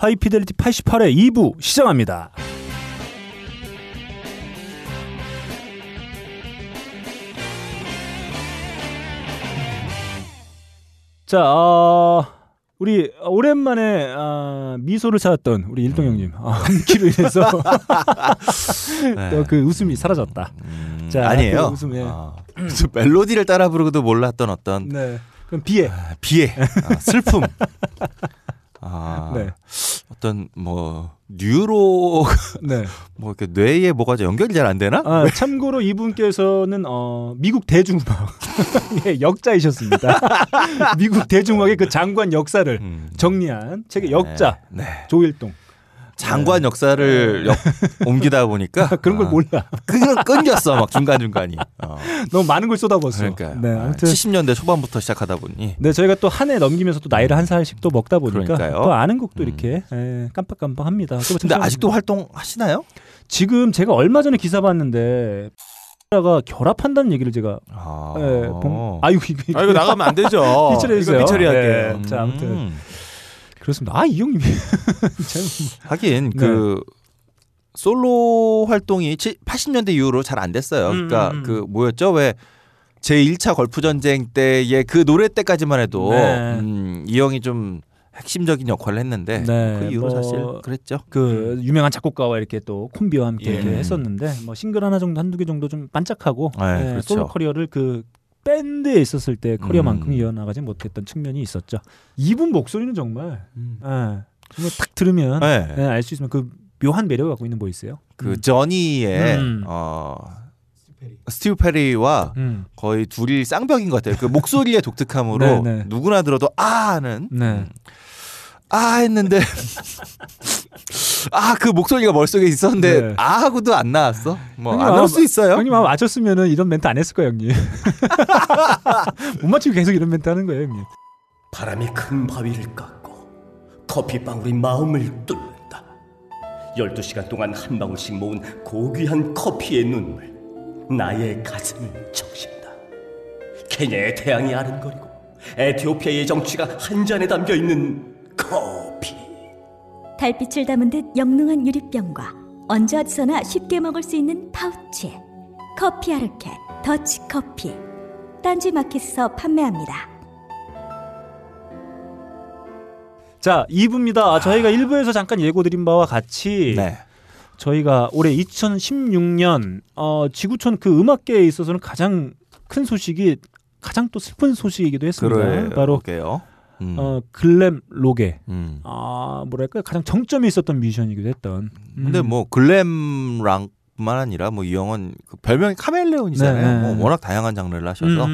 하이피델리티 88회 2부 시작합니다. 자, 우리 오랜만에 미소를 찾았던 우리 일동 형님 암기로 인해서 또 그 웃음이 사라졌다. 자, 아니에요. 그 웃음, 예. 멜로디를 따라 부르고도 몰랐던 어떤 네. 그럼 비애, 슬픔. 네. 어떤 뭐 뉴로 네. 뭐 이렇게 뇌에 뭐가 연결이 잘 안 되나? 참고로 이분께서는 미국 대중음악 예, 역자이셨습니다. 미국 대중음악의 그 장관 역사를 정리한 책의 역자 네. 네. 조일동. 장관 역사를 옮기다 보니까 그런 걸 몰라. 끊겼어 막 중간중간이. 너무 많은 걸 쏟아부었어. 그러니까요. 네, 아무튼 70년대 초반부터 시작하다 보니. 네, 저희가 또 한 해 넘기면서 또 나이를 한 살씩 또 먹다 보니까 그러니까요. 또 아는 곡도 이렇게 깜빡깜빡합니다. 근데 아직도 활동하시나요? 지금 제가 얼마 전에 기사 봤는데. 가 결합한다는 얘기를 제가 이거 나가면 안 되죠. 비처리할게요. 네. 자, 아무튼. 그렇습니다. 이 형님이 하긴 그 네. 솔로 활동이 80년대 이후로 잘 안 됐어요. 그러니까 그 뭐였죠? 왜 제 1차 걸프 전쟁 때의 그 노래 때까지만 해도 네. 이 형이 좀 핵심적인 역할을 했는데 네, 그 이후로 뭐 사실 그랬죠. 그 유명한 작곡가와 이렇게 또 콤비와 함께 이렇게 했었는데 뭐 싱글 하나 정도 한두 개 정도 좀 반짝하고 네, 그렇죠. 솔로 커리어를 그 밴드에 있었을 때 커리어만큼 이어나가지 못했던 측면이 있었죠. 이분 목소리는 정말 정말 딱 들으면 알 수 있으면 그 묘한 매력을 갖고 있는 보이스예요. 그 저니의 스티브 페리와 거의 둘이 쌍벽인 것 같아요. 그 목소리의 독특함으로 네, 네. 누구나 들어도 하는 네. 했는데 그 목소리가 머릿속에 있었는데 네. 하고도 안 나왔어? 뭐 안 나올 수 있어요? 형님 아마 맞췄으면 이런 멘트 안 했을 거예요, 형님. 못 맞추고 계속 이런 멘트 하는 거예요, 형님. 바람이 큰 바위를 깎고 커피방울이 마음을 뚫는다. 12시간 동안 한 방울씩 모은 고귀한 커피의 눈물 나의 가슴을 적신다. 케냐의 태양이 아른거리고 에티오피아의 정취가 한 잔에 담겨있는 커피. 달빛을 담은 듯 영롱한 유리병과 언제 어디서나 쉽게 먹을 수 있는 파우치 커피 아르케 더치커피 딴지 마켓에서 판매합니다. 자 2부입니다. 저희가 1부에서 잠깐 예고드린 바와 같이 네. 저희가 올해 2016년 지구촌 그 음악계에 있어서는 가장 큰 소식이 가장 또 슬픈 소식이기도 했습니다. 바로 글램 록의 뭐랄까 가장 정점이 있었던 뮤지션이기도 했던. 근데 뭐 글램 락만 아니라 뭐 이 형은 그 별명이 카멜레온이잖아요. 네. 뭐 워낙 다양한 장르를 하셔서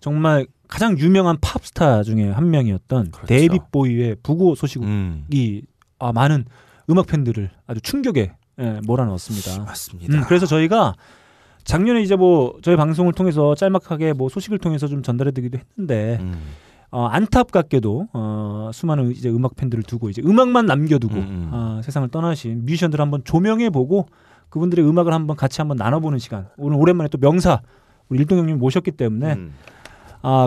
정말 가장 유명한 팝스타 중에 한 명이었던 그렇죠. 데이빗 보이의 부고 소식이 많은 음악 팬들을 아주 충격에 몰아넣었습니다. 맞습니다. 그래서 저희가 작년에 이제 뭐 저희 방송을 통해서 짤막하게 뭐 소식을 통해서 좀 전달해드리기도 했는데 안타깝게도 수많은 이제 음악 팬들을 두고 이제 음악만 남겨두고 세상을 떠나신 뮤지션들을 한번 조명해보고 그분들의 음악을 한번 같이 한번 나눠보는 시간. 오늘 오랜만에 또 명사 우리 일동 형님 모셨기 때문에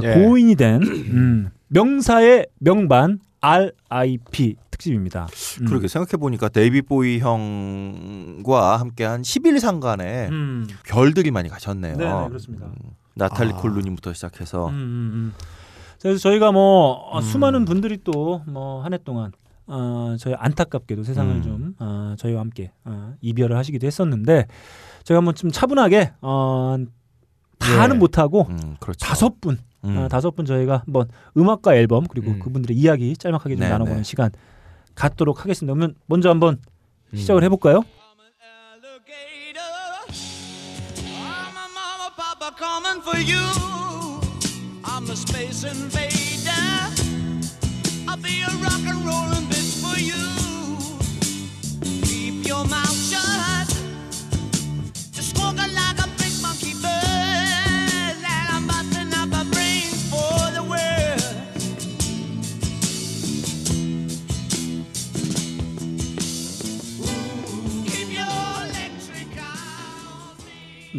예. 고인이 된 명사의 명반 R.I.P. 특집입니다. 그렇게 생각해보니까 데이빗 보이 형과 함께한 11일 상간에 별들이 많이 가셨네요. 네, 그렇습니다. 나탈리 콜루님부터 시작해서 그래서 저희가 뭐 수많은 분들이 또 뭐 한 해 동안 저희 안타깝게도 세상을 좀 저희와 함께 이별을 하시기도 했었는데 저희가 한번 좀 차분하게 다는 못하고 그렇죠. 5분 5분 저희가 한번 음악과 앨범 그리고 그분들의 이야기 짤막하게 좀 나눠보는 시간 갖도록 하겠습니다. 그러면 먼저 한번 시작을 해볼까요?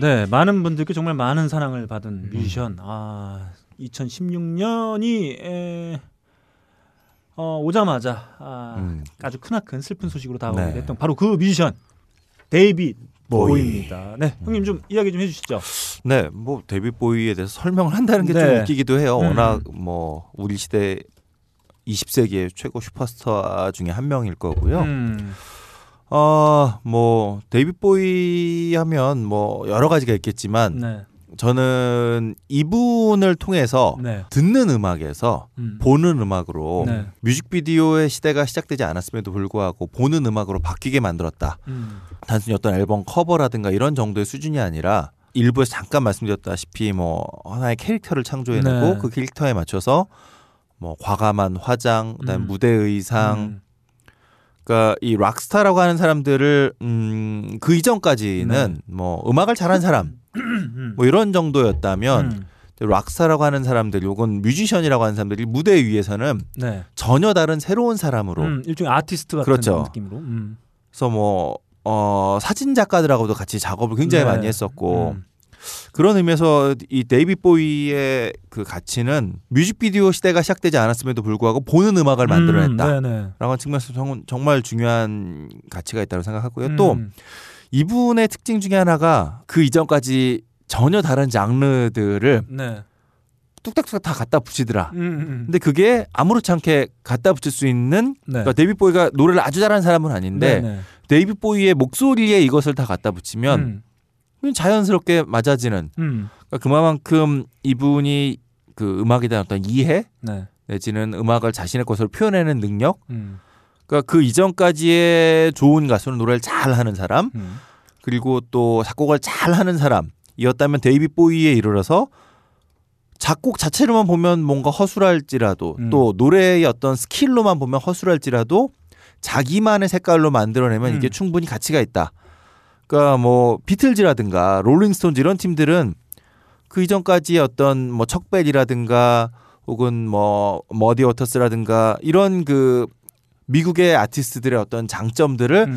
네, 많은 분들께 정말 많은 사랑을 받은 뮤지션. 2016년이 오자마자 아주 크나큰 슬픈 소식으로 다가오게 됐던 바로 그 뮤지션 데이빗 보이입니다. 네, 형님 좀 이야기 좀 해주시죠. 네, 뭐 데이빗 보이에 대해서 설명을 한다는 게 좀 웃기기도 해요. 워낙 뭐 우리 시대 20세기의 최고 슈퍼스타 중에 한 명일 거고요. 뭐 데이빗 보이 하면 뭐 여러 가지가 있겠지만 저는 이분을 통해서 듣는 음악에서 보는 음악으로 뮤직비디오의 시대가 시작되지 않았음에도 불구하고 보는 음악으로 바뀌게 만들었다. 단순히 어떤 앨범 커버라든가 이런 정도의 수준이 아니라 일부에서 잠깐 말씀드렸다시피 뭐 하나의 캐릭터를 창조해내고 그 캐릭터에 맞춰서 뭐 과감한 화장, 그다음에 무대 의상, 그러니까 이 락스타라고 하는 사람들을 그 이전까지는 뭐 음악을 잘한 사람 뭐 이런 정도였다면 락스타라고 하는 사람들 혹은 뮤지션이라고 하는 사람들이 무대 위에서는 전혀 다른 새로운 사람으로 일종의 아티스트 같은 느낌으로 그래서 뭐 사진 작가들하고도 같이 작업을 굉장히 많이 했었고 그런 의미에서 이 데이빗 보이의 그 가치는 뮤직비디오 시대가 시작되지 않았음에도 불구하고 보는 음악을 만들어냈다라는 측면에서 정말 중요한 가치가 있다고 생각하고요. 또 이분의 특징 중에 하나가 그 이전까지 전혀 다른 장르들을 뚝딱뚝딱 다 갖다 붙이더라. 근데 그게 아무렇지 않게 갖다 붙일 수 있는 그러니까 데이빗 보이가 노래를 아주 잘하는 사람은 아닌데 데이빗 보이의 목소리에 이것을 다 갖다 붙이면 자연스럽게 맞아지는. 그러니까 그만큼 이분이 그 음악에 대한 어떤 이해 내지는 음악을 자신의 것으로 표현하는 능력. 그러니까 그 이전까지의 좋은 가수는 노래를 잘하는 사람 그리고 또 작곡을 잘하는 사람이었다면 데이빗 보이에 이르러서 작곡 자체로만 보면 뭔가 허술할지라도 또 노래의 어떤 스킬로만 보면 허술할지라도 자기만의 색깔로 만들어내면 이게 충분히 가치가 있다. 그러니까 뭐 비틀즈라든가 롤링스톤즈 이런 팀들은 그 이전까지의 어떤 뭐 척벨이라든가 혹은 뭐 머디 워터스라든가 이런 그 미국의 아티스트들의 어떤 장점들을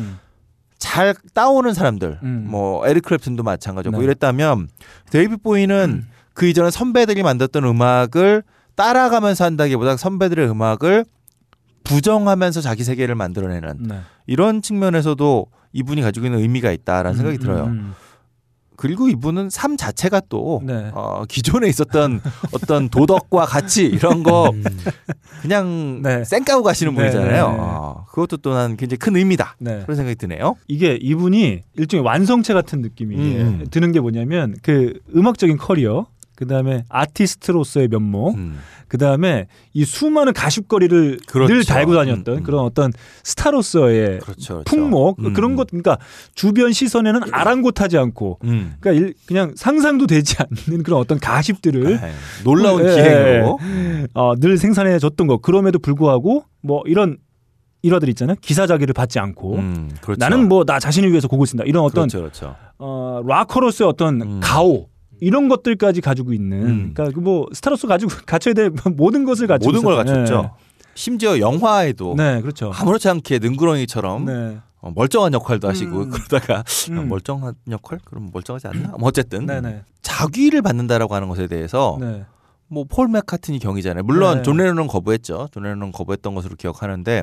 잘 따오는 사람들 뭐 에릭 클랩튼도 마찬가지고 이랬다면 데이빗 보이는 그 이전에 선배들이 만들었던 음악을 따라가면서 한다기보다 선배들의 음악을 부정하면서 자기 세계를 만들어내는 이런 측면에서도 이분이 가지고 있는 의미가 있다라는 생각이 들어요. 그리고 이분은 삶 자체가 또 기존에 있었던 어떤 도덕과 가치 이런 거 그냥 쌩까고 가시는 분이잖아요. 그것도 또한 굉장히 큰 의미다. 그런 생각이 드네요. 이게 이분이 일종의 완성체 같은 느낌이 드는 게 뭐냐면 그 음악적인 커리어 그다음에 아티스트로서의 면목 그다음에 이 수많은 가십거리를 늘 달고 다녔던 그런 어떤 스타로서의 풍목 그런 것 그러니까 주변 시선에는 아랑곳하지 않고 그러니까 그냥 상상도 되지 않는 그런 어떤 가십들을 놀라운 기행으로 늘 생산해줬던 것 그럼에도 불구하고 뭐 이런 일화들 있잖아요. 기사자기를 받지 않고 나는 뭐 나 자신을 위해서 곡을 쓴다 이런 어떤 락커로서의 어떤 가오 이런 것들까지 가지고 있는 그러니까 뭐 스타로서 가지고 갖춰야 될 모든 것을 가지고 모든 걸 갖췄죠. 심지어 영화에도 아무렇지 않게 능구렁이처럼 멀쩡한 역할도 하시고 그러다가 멀쩡한 역할? 그럼 멀쩡하지 않나? 어쨌든 자기를 받는다라고 하는 것에 대해서 뭐 폴 맥카트니 경이잖아요. 물론 존 레논은 거부했죠. 존 레논은 거부했던 것으로 기억하는데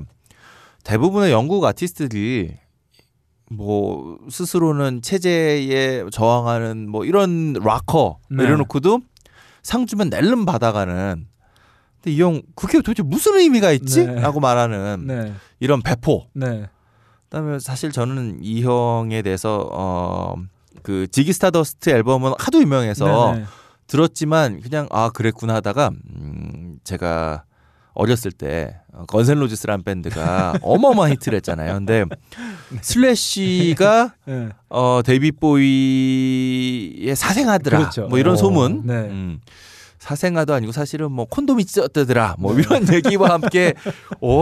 대부분의 영국 아티스트들이 뭐 스스로는 체제에 저항하는 뭐 이런 락커 내려놓고도 상 주면 낼름 받아가는 근데 이 형 그게 도대체 무슨 의미가 있지? 라고 말하는 이런 배포 그다음에 사실 저는 이 형에 대해서 그 지기 스타더스트 앨범은 하도 유명해서 들었지만 그냥 아 그랬구나 하다가 제가 어렸을 때 건센로지스라는 밴드가 어마어마한 히트를 했잖아요. 근데 슬래시가 데이빗 보이에 사생아더라. 뭐 이런 소문. 사생아도 아니고 사실은 뭐 콘돔이 찢었다더라. 뭐 이런 얘기와 함께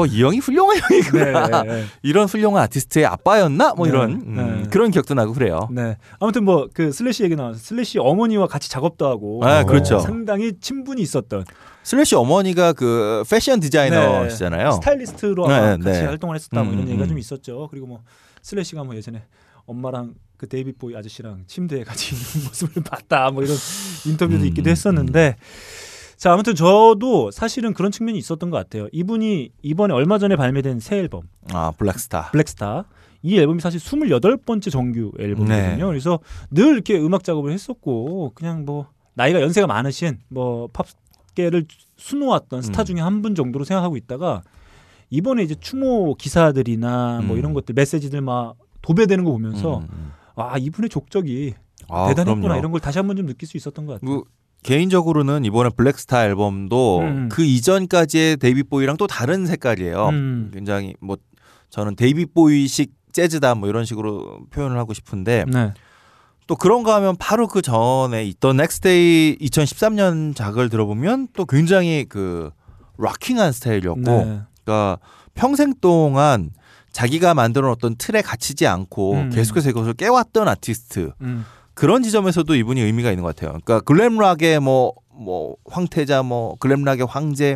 이 형이 훌륭한 형이구나. 이런 훌륭한 아티스트의 아빠였나? 뭐 이런 그런 기억도 나고 그래요. 아무튼 뭐 그 슬래시 얘기 나와서 슬래시 어머니와 같이 작업도 하고 상당히 친분이 있었던 슬래시 어머니가 그 패션 디자이너시잖아요. 스타일리스트로 같이 활동을 했었다 뭐 이런 얘기가 좀 있었죠. 그리고 뭐 슬래시가 뭐 예전에 엄마랑 그 데이빗 보이 아저씨랑 침대에 같이 있는 모습을 봤다 뭐 이런 인터뷰도 있기도 했었는데 자, 아무튼 저도 사실은 그런 측면이 있었던 것 같아요. 이분이 이번에 얼마 전에 발매된 새 앨범. 아, 블랙스타. 블랙스타. 이 앨범이 사실 28번째 정규 앨범이거든요. 네. 그래서 늘 이렇게 음악 작업을 했었고, 그냥 뭐, 나이가 연세가 많으신, 뭐, 팝계를 수놓았던 스타 중에 한 분 정도로 생각하고 있다가, 이번에 이제 추모 기사들이나 뭐 이런 것들, 메시지들 막 도배되는 거 보면서, 아, 이분의 족적이 대단했구나. 그럼요. 이런 걸 다시 한번 좀 느낄 수 있었던 것 같아요. 뭐, 개인적으로는 이번에 블랙스타 앨범도 그 이전까지의 데이빗 보이랑 또 다른 색깔이에요. 굉장히 뭐 저는 데이빗 보이식 재즈다 뭐 이런 식으로 표현을 하고 싶은데 네. 또 그런가 하면 바로 그 전에 있던 넥스트데이 2013년 작을 들어보면 또 굉장히 그 락킹한 스타일이었고 네. 그러니까 평생 동안 자기가 만들어 놓던 틀에 갇히지 않고 계속해서 이것을 깨왔던 아티스트 그런 지점에서도 이분이 의미가 있는 것 같아요. 그러니까 글램락의 뭐 황태자, 뭐 글램락의 황제,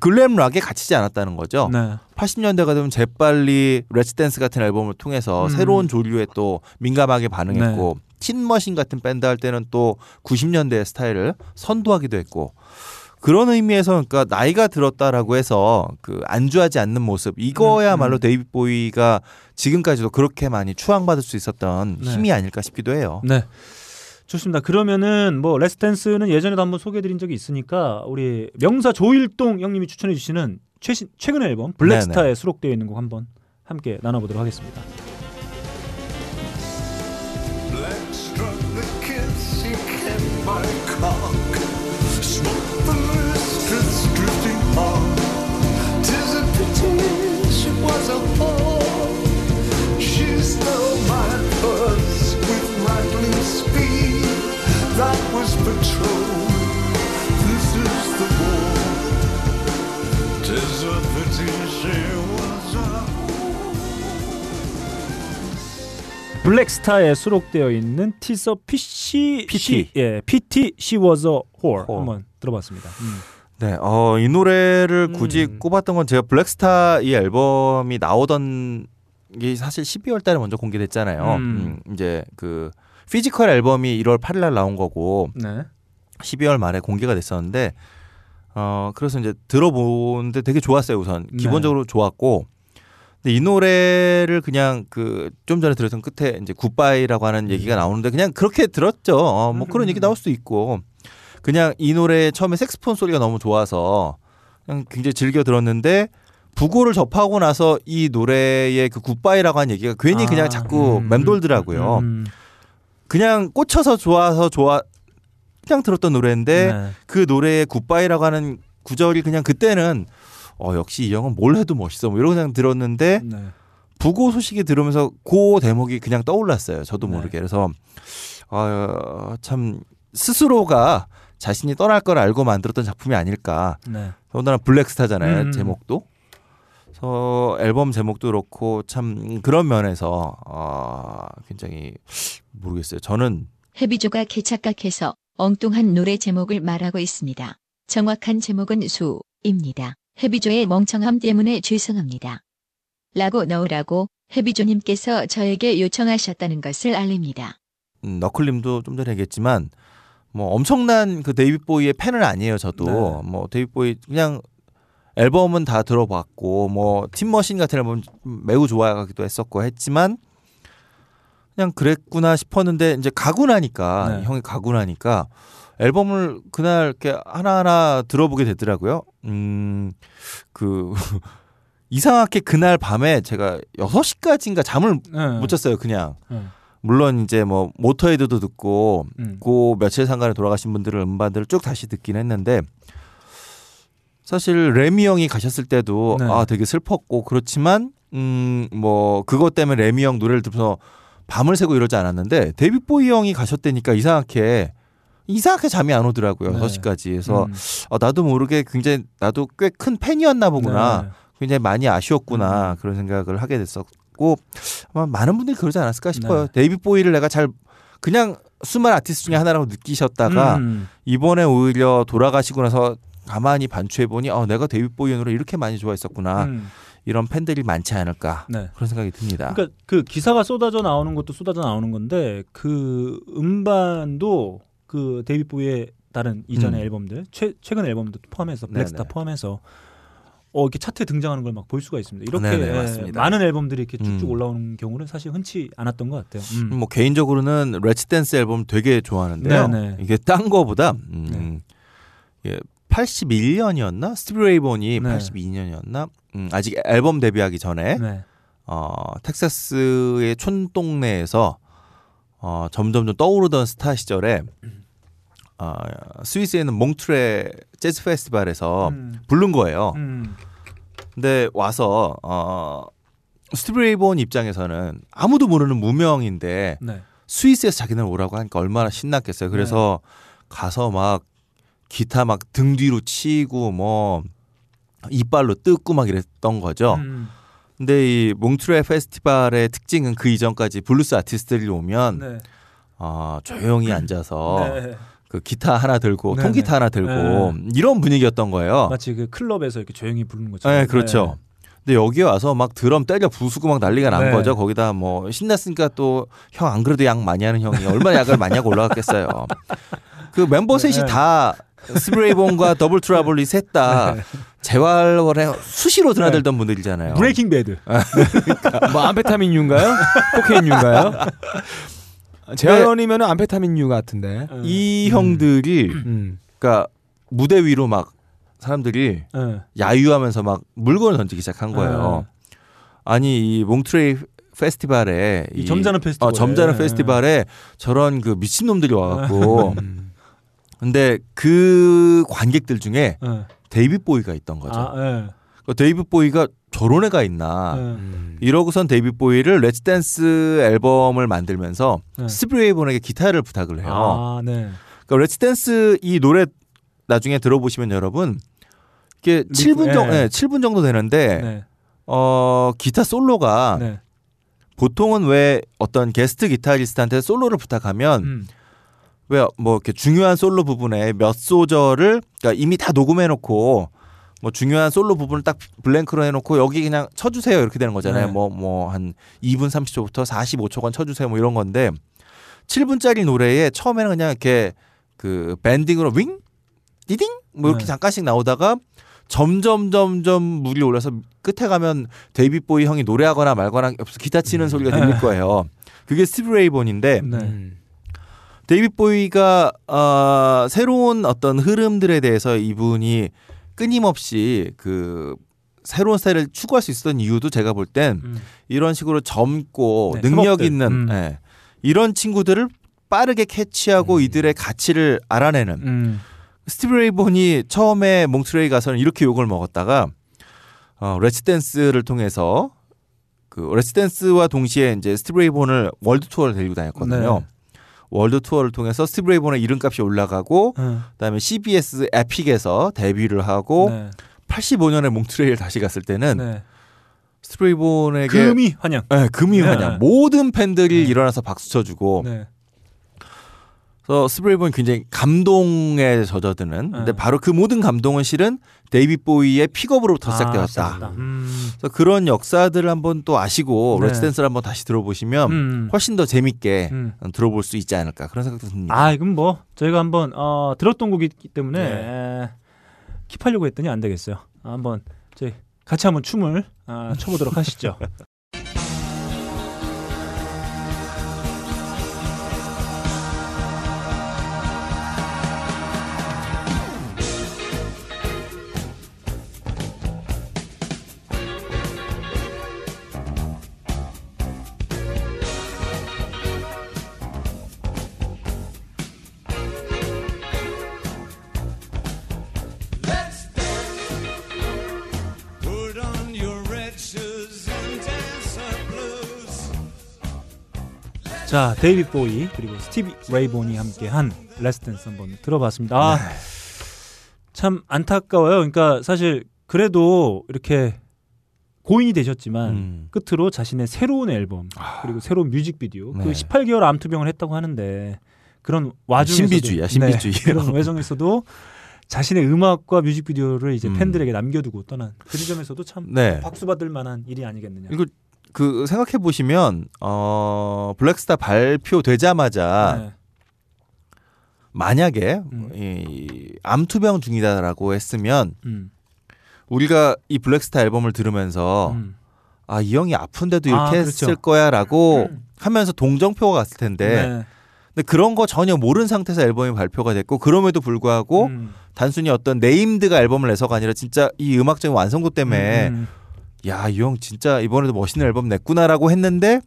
글램락에 갇히지 않았다는 거죠. 네. 80년대가 되면 재빨리 레츠댄스 같은 앨범을 통해서 새로운 조류에 또 민감하게 반응했고 네. 틴머신 같은 밴드 할 때는 또 90년대의 스타일을 선도하기도 했고 그런 의미에서 그러니까 나이가 들었다라고 해서 그 안주하지 않는 모습 이거야말로 데이빗 보이가 지금까지도 그렇게 많이 추앙받을 수 있었던 네. 힘이 아닐까 싶기도 해요. 네, 좋습니다. 그러면은 뭐 레스댄스는 예전에도 한번 소개해드린 적이 있으니까 우리 명사 조일동 형님이 추천해주시는 최근 앨범 블랙스타에 네네. 수록되어 있는 곡 한번 함께 나눠보도록 하겠습니다. Was a whore. She stole my purse with rattling speed. That was patrol. This is the war. 'Tis a pity she was a whore. 블랙스타에 수록되어 있는 Tis a Pity. PT. 예, PT. She was a whore. 한번 들어봤습니다. 네, 이 노래를 굳이 꼽았던 건 제가 블랙스타 이 앨범이 나오던 게 사실 12월 달에 먼저 공개됐잖아요. 이제 그 피지컬 앨범이 1월 8일 날 나온 거고 네. 12월 말에 공개가 됐었는데 그래서 이제 들어보는데 되게 좋았어요. 우선 기본적으로 네. 좋았고 근데 이 노래를 그냥 그 좀 전에 들었던 끝에 이제 굿바이라고 하는 얘기가 나오는데 그냥 그렇게 들었죠. 뭐 그런 얘기 나올 수도 있고 그냥 이 노래 처음에 색스폰 소리가 너무 좋아서 그냥 굉장히 즐겨 들었는데 북어를 접하고 나서 이 노래의 그 굿바이라고 하는 얘기가 괜히 그냥 자꾸 맴돌더라고요. 그냥 꽂혀서 좋아서 그냥 들었던 노래인데 네. 그 노래의 굿바이라고 하는 구절이 그냥 그때는 역시 이 형은 뭘 해도 멋있어 뭐 이러고 그냥 들었는데 네. 북어 소식이 들으면서 그 대목이 그냥 떠올랐어요. 저도 모르게. 네. 그래서 참 스스로가 자신이 떠날 걸 알고 만들었던 작품이 아닐까. 네. 더군다나 블랙스타잖아요. 제목도. 그래서 앨범 제목도 그렇고 참 그런 면에서 굉장히 모르겠어요. 저는 해비조가 개착각해서 엉뚱한 노래 제목을 말하고 있습니다. 정확한 제목은 수입니다. 해비조의 멍청함 때문에 죄송합니다. 라고 넣으라고 해비조님께서 저에게 요청하셨다는 것을 알립니다. 너클님도 좀 전에 얘기했지만 뭐 엄청난 그 데이빗 보이의 팬은 아니에요. 저도 네. 뭐 데이빗 보이 그냥 앨범은 다 들어봤고 뭐 팀머신 같은 앨범 매우 좋아하기도 했었고 했지만 그냥 그랬구나 싶었는데 이제 가고 나니까 네. 형이 가고 나니까 앨범을 그날 이렇게 하나하나 들어보게 되더라고요. 그 이상하게 그날 밤에 제가 6시까지인가 잠을 네. 못 잤어요. 그냥. 물론 이제 뭐 모터헤드도 듣고 그 며칠 상간에 돌아가신 분들의 음반들을 쭉 다시 듣긴 했는데 사실 레미 형이 가셨을 때도 네. 되게 슬펐고 그렇지만 뭐 그것 때문에 레미 형 노래를 들어서 밤을 새고 이러지 않았는데 데이빗 보이 형이 가셨다니까 이상하게 잠이 안 오더라고요. 네. 6시까지 해서 나도 모르게 굉장히 나도 꽤 큰 팬이었나 보구나. 네. 굉장히 많이 아쉬웠구나. 그런 생각을 하게 됐었고 아마 많은 분들이 그러지 않았을까 싶어요. 네. 데이빗 보이를 내가 잘 그냥 수많은 아티스트 중에 하나라고 느끼셨다가 이번에 오히려 돌아가시고 나서 가만히 반추해보니 내가 데이빗 보이 노래 이렇게 많이 좋아했었구나. 이런 팬들이 많지 않을까. 네. 그런 생각이 듭니다. 그러니까 그 기사가 쏟아져 나오는 것도 쏟아져 나오는 건데 그 음반도 그 데이빗 보이의 다른 이전의 앨범들, 최근 앨범도 포함해서 블랙스타 네네. 포함해서 이렇게 차트에 등장하는 걸 막 볼 수가 있습니다. 이렇게 네네, 많은 앨범들이 이렇게 쭉쭉 올라오는 경우는 사실 흔치 않았던 것 같아요. 뭐 개인적으로는 렛츠댄스 앨범 되게 좋아하는데요. 네네. 이게 딴 거보다 예, 81년이었나? 스티브 레이본이 네. 82년이었나? 아직 앨범 데뷔하기 전에 네. 텍사스의 촌동네에서 점점 떠오르던 스타 시절에 스위스에 있는 몽트레 재즈 페스티벌에서 부른 거예요. 근데 와서 스티브 레이본 입장에서는 아무도 모르는 무명인데 네. 스위스에서 자기네 오라고 하니까 얼마나 신났겠어요. 그래서 네. 가서 막 기타 막 등 뒤로 치고 뭐 이빨로 뜯고 막 이랬던 거죠. 근데 이 몽트레 페스티벌의 특징은 그 이전까지 블루스 아티스트들이 오면 네. 조용히 앉아서 네. 그 기타 하나 들고 네네. 통기타 하나 들고 네. 이런 분위기였던 거예요. 마치 그 클럽에서 이렇게 조용히 부르는 거죠. 네, 그렇죠. 네. 근데 여기 와서 막 드럼 때려 부수고 막 난리가 난 네. 거죠. 거기다 뭐 신났으니까 또 형 안 그래도 약 많이 하는 형이 얼마나 약을 많이 하고 올라갔겠어요. 그 멤버 셋이 네. 다 스브레이본과 더블 트러블이 셋 다 네. 재활원에 수시로 드나들던 네. 분들이잖아요. 브레이킹 배드. 그러니까. 뭐 암페타민류인가요? 코케인류인가요? 재활원이면 암페타민류 같은데 이 형들이 그러니까 무대 위로 막 사람들이 야유하면서 막 물건을 던지기 시작한 거예요. 아니 이 몽트레이 페스티벌에 이 점잖은 페스티벌에 저런 그 미친놈들이 와갖고 근데 그 관객들 중에 데이빗 보이가 있던 거죠. 그러니까 데이빗 보이가 저런 애가 있나 이러고선 데이빗 보이를 렛츠댄스 앨범을 만들면서 스브레이본에게 기타를 부탁을 해요. 그러니까 렛츠댄스 이 노래 나중에 들어보시면 여러분 이게 7분 정도 되는데 네. 기타 솔로가 네. 보통은 왜 어떤 게스트 기타리스트한테 솔로를 부탁하면 왜 뭐 이렇게 중요한 솔로 부분에 몇 소절을 그러니까 이미 다 녹음해놓고 뭐 중요한 솔로 부분을 딱 블랭크로 해놓고 여기 그냥 쳐주세요 이렇게 되는 거잖아요. 뭐 한 2분 30초부터 45초간 쳐주세요 뭐 이런 건데 7분짜리 노래에 처음에는 그냥 이렇게 그 밴딩으로 윙 디딩 뭐 이렇게 잠깐씩 나오다가 점점 물이 올라서 끝에 가면 데이빗 보이 형이 노래하거나 말거나 기타 치는 소리가 들릴 거예요. 그게 스티브 레이본인데. 데이빗 보이가 새로운 어떤 흐름들에 대해서 이분이 끊임없이 그 새로운 스타일을 추구할 수 있었던 이유도 제가 볼 땐 이런 식으로 젊고 네, 능력 있는 이런 친구들을 빠르게 캐치하고 이들의 가치를 알아내는 스티브 레이본이 처음에 몽트레이 가서는 이렇게 욕을 먹었다가 렛츠댄스를 통해서 그 렛츠댄스와 동시에 이제 스티브 레이본을 월드 투어를 데리고 다녔거든요. 네. 월드 투어를 통해서 스티브 레이본의 이름값이 올라가고 그다음에 CBS 에픽에서 데뷔를 하고 85년에 몽트레이를 다시 갔을 때는 스티브 레이본에게 금이 환영. 네, 금이 환영. 모든 팬들이 일어나서 박수 쳐주고 그래서 스티브 레이본은 굉장히 감동에 젖어드는 근데 바로 그 모든 감동은 실은 데이빗 보이의 픽업으로부터 시작되었다. 그래서 그런 역사들을 한번 또 아시고 렛츠댄스를 한번 다시 들어보시면 훨씬 더 재밌게 들어볼 수 있지 않을까 그런 생각도 듭니다. 이건 뭐 저희가 한번 들었던 곡이기 때문에 킵하려고 했더니 안 되겠어요. 한번 저희 같이 한번 춤을 춰보도록 하시죠. 자, 데이빗 보이 그리고 스티브 레이본이 함께한 렛츠댄스 한번 들어봤습니다. 참 안타까워요. 그러니까 사실 그래도 이렇게 고인이 되셨지만 끝으로 자신의 새로운 앨범 그리고 새로운 뮤직비디오 그 18개월 암투병을 했다고 하는데 그런 와중에서도 신비주의 그런 외정에서도 자신의 음악과 뮤직비디오를 이제 팬들에게 남겨두고 떠난 그 지점에서도 참 박수받을 만한 일이 아니겠느냐. 이거 그 생각해 보시면 블랙스타 발표되자마자 만약에 이 암투병 중이다라고 했으면 우리가 이 블랙스타 앨범을 들으면서 아, 이 형이 아픈데도 이렇게 했을 거야라고 하면서 동정표가 갔을 텐데 네. 근데 그런 거 전혀 모르는 상태에서 앨범이 발표가 됐고 그럼에도 불구하고 단순히 어떤 네임드가 앨범을 내서가 아니라 진짜 이 음악적인 완성도 때문에 야, 이 형 진짜 이번에도 멋있는 앨범 냈구나라고 했는데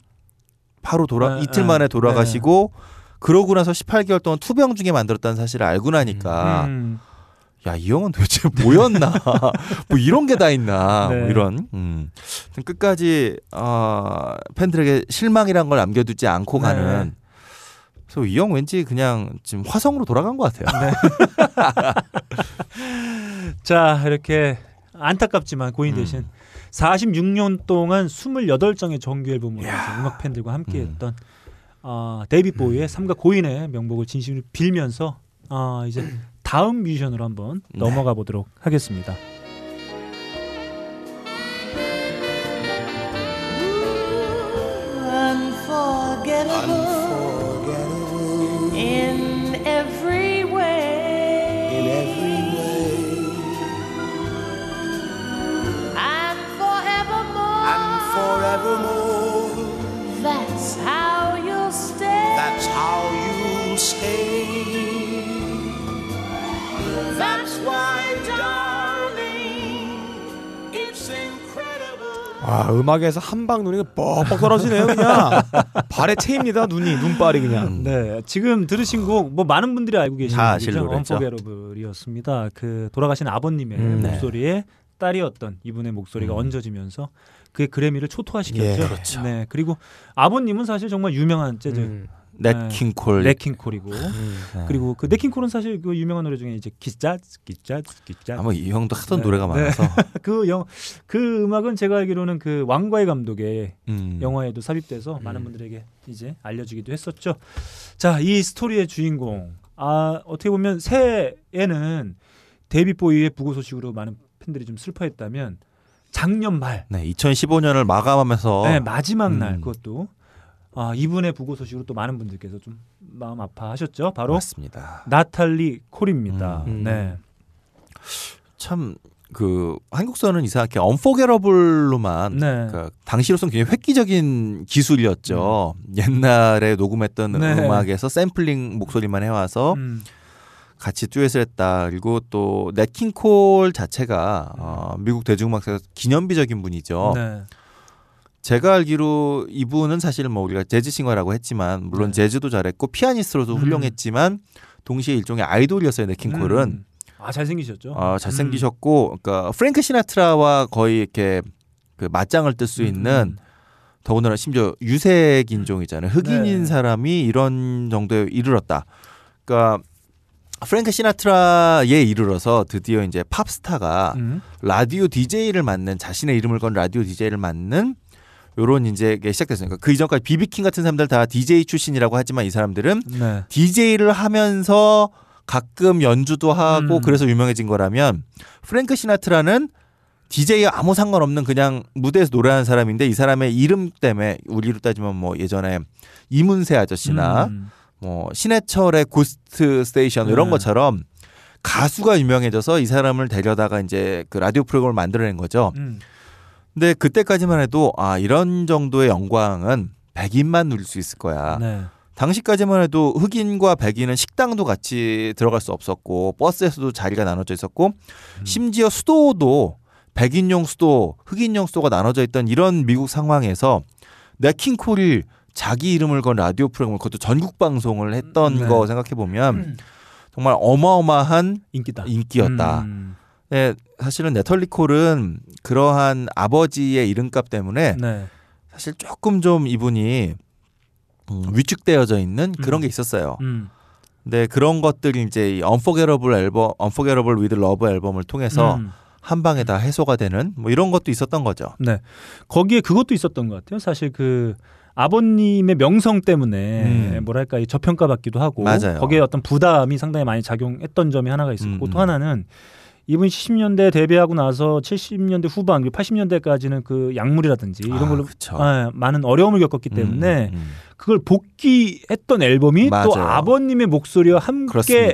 바로 이틀 만에 돌아가시고 그러고 나서 18개월 동안 투병 중에 만들었다는 사실을 알고 나니까 야, 이 형은 도대체 뭐였나 뭐 이런 게 다 있나 네. 뭐 이런 끝까지 팬들에게 실망이란 걸 남겨두지 않고 네. 가는 그래서 이 형 왠지 그냥 지금 화성으로 돌아간 것 같아요. 네. 자, 이렇게 안타깝지만 고인 대신 46년 동안 28장의 정규 앨범으로 음악 팬들과 함께했던 데이빗 보이의 삼가 고인의 명복을 진심으로 빌면서 이제 다음 뮤지션으로 한번 네. 넘어가 보도록 하겠습니다. Unforgettable in every way. And forevermore. That's how you'll stay. That's why, darling, it's incredible. 와, 음악에서 한방 눈이 뻑뻑 떨어지네요. 그냥 발에 채입니다. 눈발이 그냥. 네, 지금 들으신 곡 뭐 많은 분들이 알고 계시는 곡이죠. 언포게러블이었습니다. 그 돌아가신 아버님의 목소리에 딸이었던 이분의 목소리가 얹어지면서 그의 그래미를 초토화시켰죠. 예, 그렇죠. 네, 그리고 아버님은 사실 정말 유명한 재즈. 넷킹콜, 넷킹콜이고 그리고 그 넷킹콜은 사실 그 유명한 노래 중에 이제 기짜즈. 아마 이 형도 하던 노래가 많아서 그 음악은 제가 알기로는 그 왕과의 감독의 영화에도 삽입돼서 많은 분들에게 이제 알려지기도 했었죠. 자, 이 스토리의 주인공 어떻게 보면 새해에는 데이빗 보이의 부고 소식으로 많은 팬들이 좀 슬퍼했다면 작년 말, 2015년을 마감하면서 마지막 날 그것도. 이분의 부고 소식으로 또 많은 분들께서 좀 마음 아파하셨죠. 바로 맞습니다. 나탈리 콜입니다. 네, 참 그 한국서는 이상하게 언포게러블로만 그러니까 당시로선 굉장히 획기적인 기술이었죠. 옛날에 녹음했던 음악에서 샘플링 목소리만 해와서 같이 듀엣을 했다. 그리고 또 넷킹콜 자체가 미국 대중음악사에서 기념비적인 분이죠. 네. 제가 알기로 이분은 사실 뭐 우리가 재즈싱어라고 했지만 물론 재즈도 잘했고 피아니스트로도 훌륭했지만 동시에 일종의 아이돌이었어요. 넷킹콜은 잘생기셨죠. 잘생기셨고 그러니까 프랭크 시나트라와 거의 이렇게 그 맞짱을 뜰 수 있는 더군다나 심지어 유색 인종이잖아요. 흑인인 사람이 이런 정도에 이르렀다. 그러니까 프랭크 시나트라에 이르러서 드디어 이제 팝스타가 라디오 DJ를 맡는 자신의 이름을 건 라디오 DJ를 맡는 요런 이제 시작됐으니까 그 이전까지 비비킹 같은 사람들 다 DJ 출신이라고 하지만 이 사람들은 DJ를 하면서 가끔 연주도 하고 그래서 유명해진 거라면 프랭크 시나트라는 DJ와 아무 상관없는 그냥 무대에서 노래하는 사람인데 이 사람의 이름 때문에 우리로 따지면 뭐 예전에 이문세 아저씨나 뭐 신해철의 고스트 스테이션 이런 것처럼 가수가 유명해져서 이 사람을 데려다가 이제 그 라디오 프로그램을 만들어낸 거죠. 근데 그때까지만 해도 이런 정도의 영광은 백인만 누릴 수 있을 거야. 당시까지만 해도 흑인과 백인은 식당도 같이 들어갈 수 없었고 버스에서도 자리가 나눠져 있었고 심지어 수도도 백인용 수도, 흑인용 수도가 나눠져 있던 이런 미국 상황에서 넷킹콜이 자기 이름을 건 라디오 프로그램을 그것도 전국 방송을 했던 거 생각해보면 정말 어마어마한 인기였다. 네, 사실은 나탈리 콜은 그러한 아버지의 이름값 때문에 사실 조금 좀 이분이 위축되어져 있는 그런 게 있었어요. 근데 그런 것들이 이제 이 Unforgettable 앨범, Unforgettable with Love 앨범을 통해서 한 방에 다 해소가 되는 뭐 이런 것도 있었던 거죠. 네, 거기에 그것도 있었던 것 같아요. 사실 그 아버님의 명성 때문에 뭐랄까 저평가받기도 하고 맞아요. 거기에 어떤 부담이 상당히 많이 작용했던 점이 하나가 있었고 또 하나는 이분이 70년대 데뷔하고 나서 70년대 후반, 80년대까지는 그 약물이라든지 이런 걸로 많은 어려움을 겪었기 때문에 그걸 복귀했던 앨범이 맞아요. 또 아버님의 목소리와 함께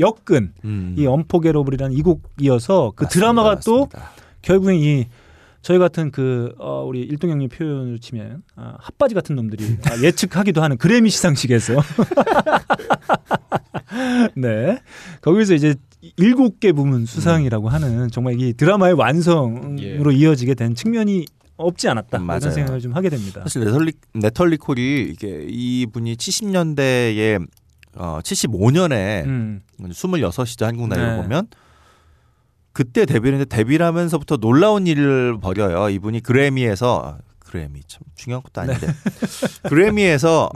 엮은 이 언포게러블이라는 이 곡이어서 그 맞습니다. 드라마가 맞습니다. 또 결국엔 이 저희 같은 그 우리 일동 형님 표현을 치면 핫바지 같은 놈들이 예측하기도 하는 그래미 시상식에서 네 거기서 이제 7개 부문 수상이라고 하는 정말 이 드라마의 완성으로 예. 이어지게 된 측면이 없지 않았다 이런 생각을 좀 하게 됩니다. 사실 네털리 콜이 이게 이분이 70년대에 75년에 26이죠 한국 나이로 네. 보면. 그때 데뷔를 했는데 데뷔를 하면서부터 놀라운 일을 벌여요. 이분이 그래미에서 그래미 참 중요한 것도 아닌데 네. 그래미에서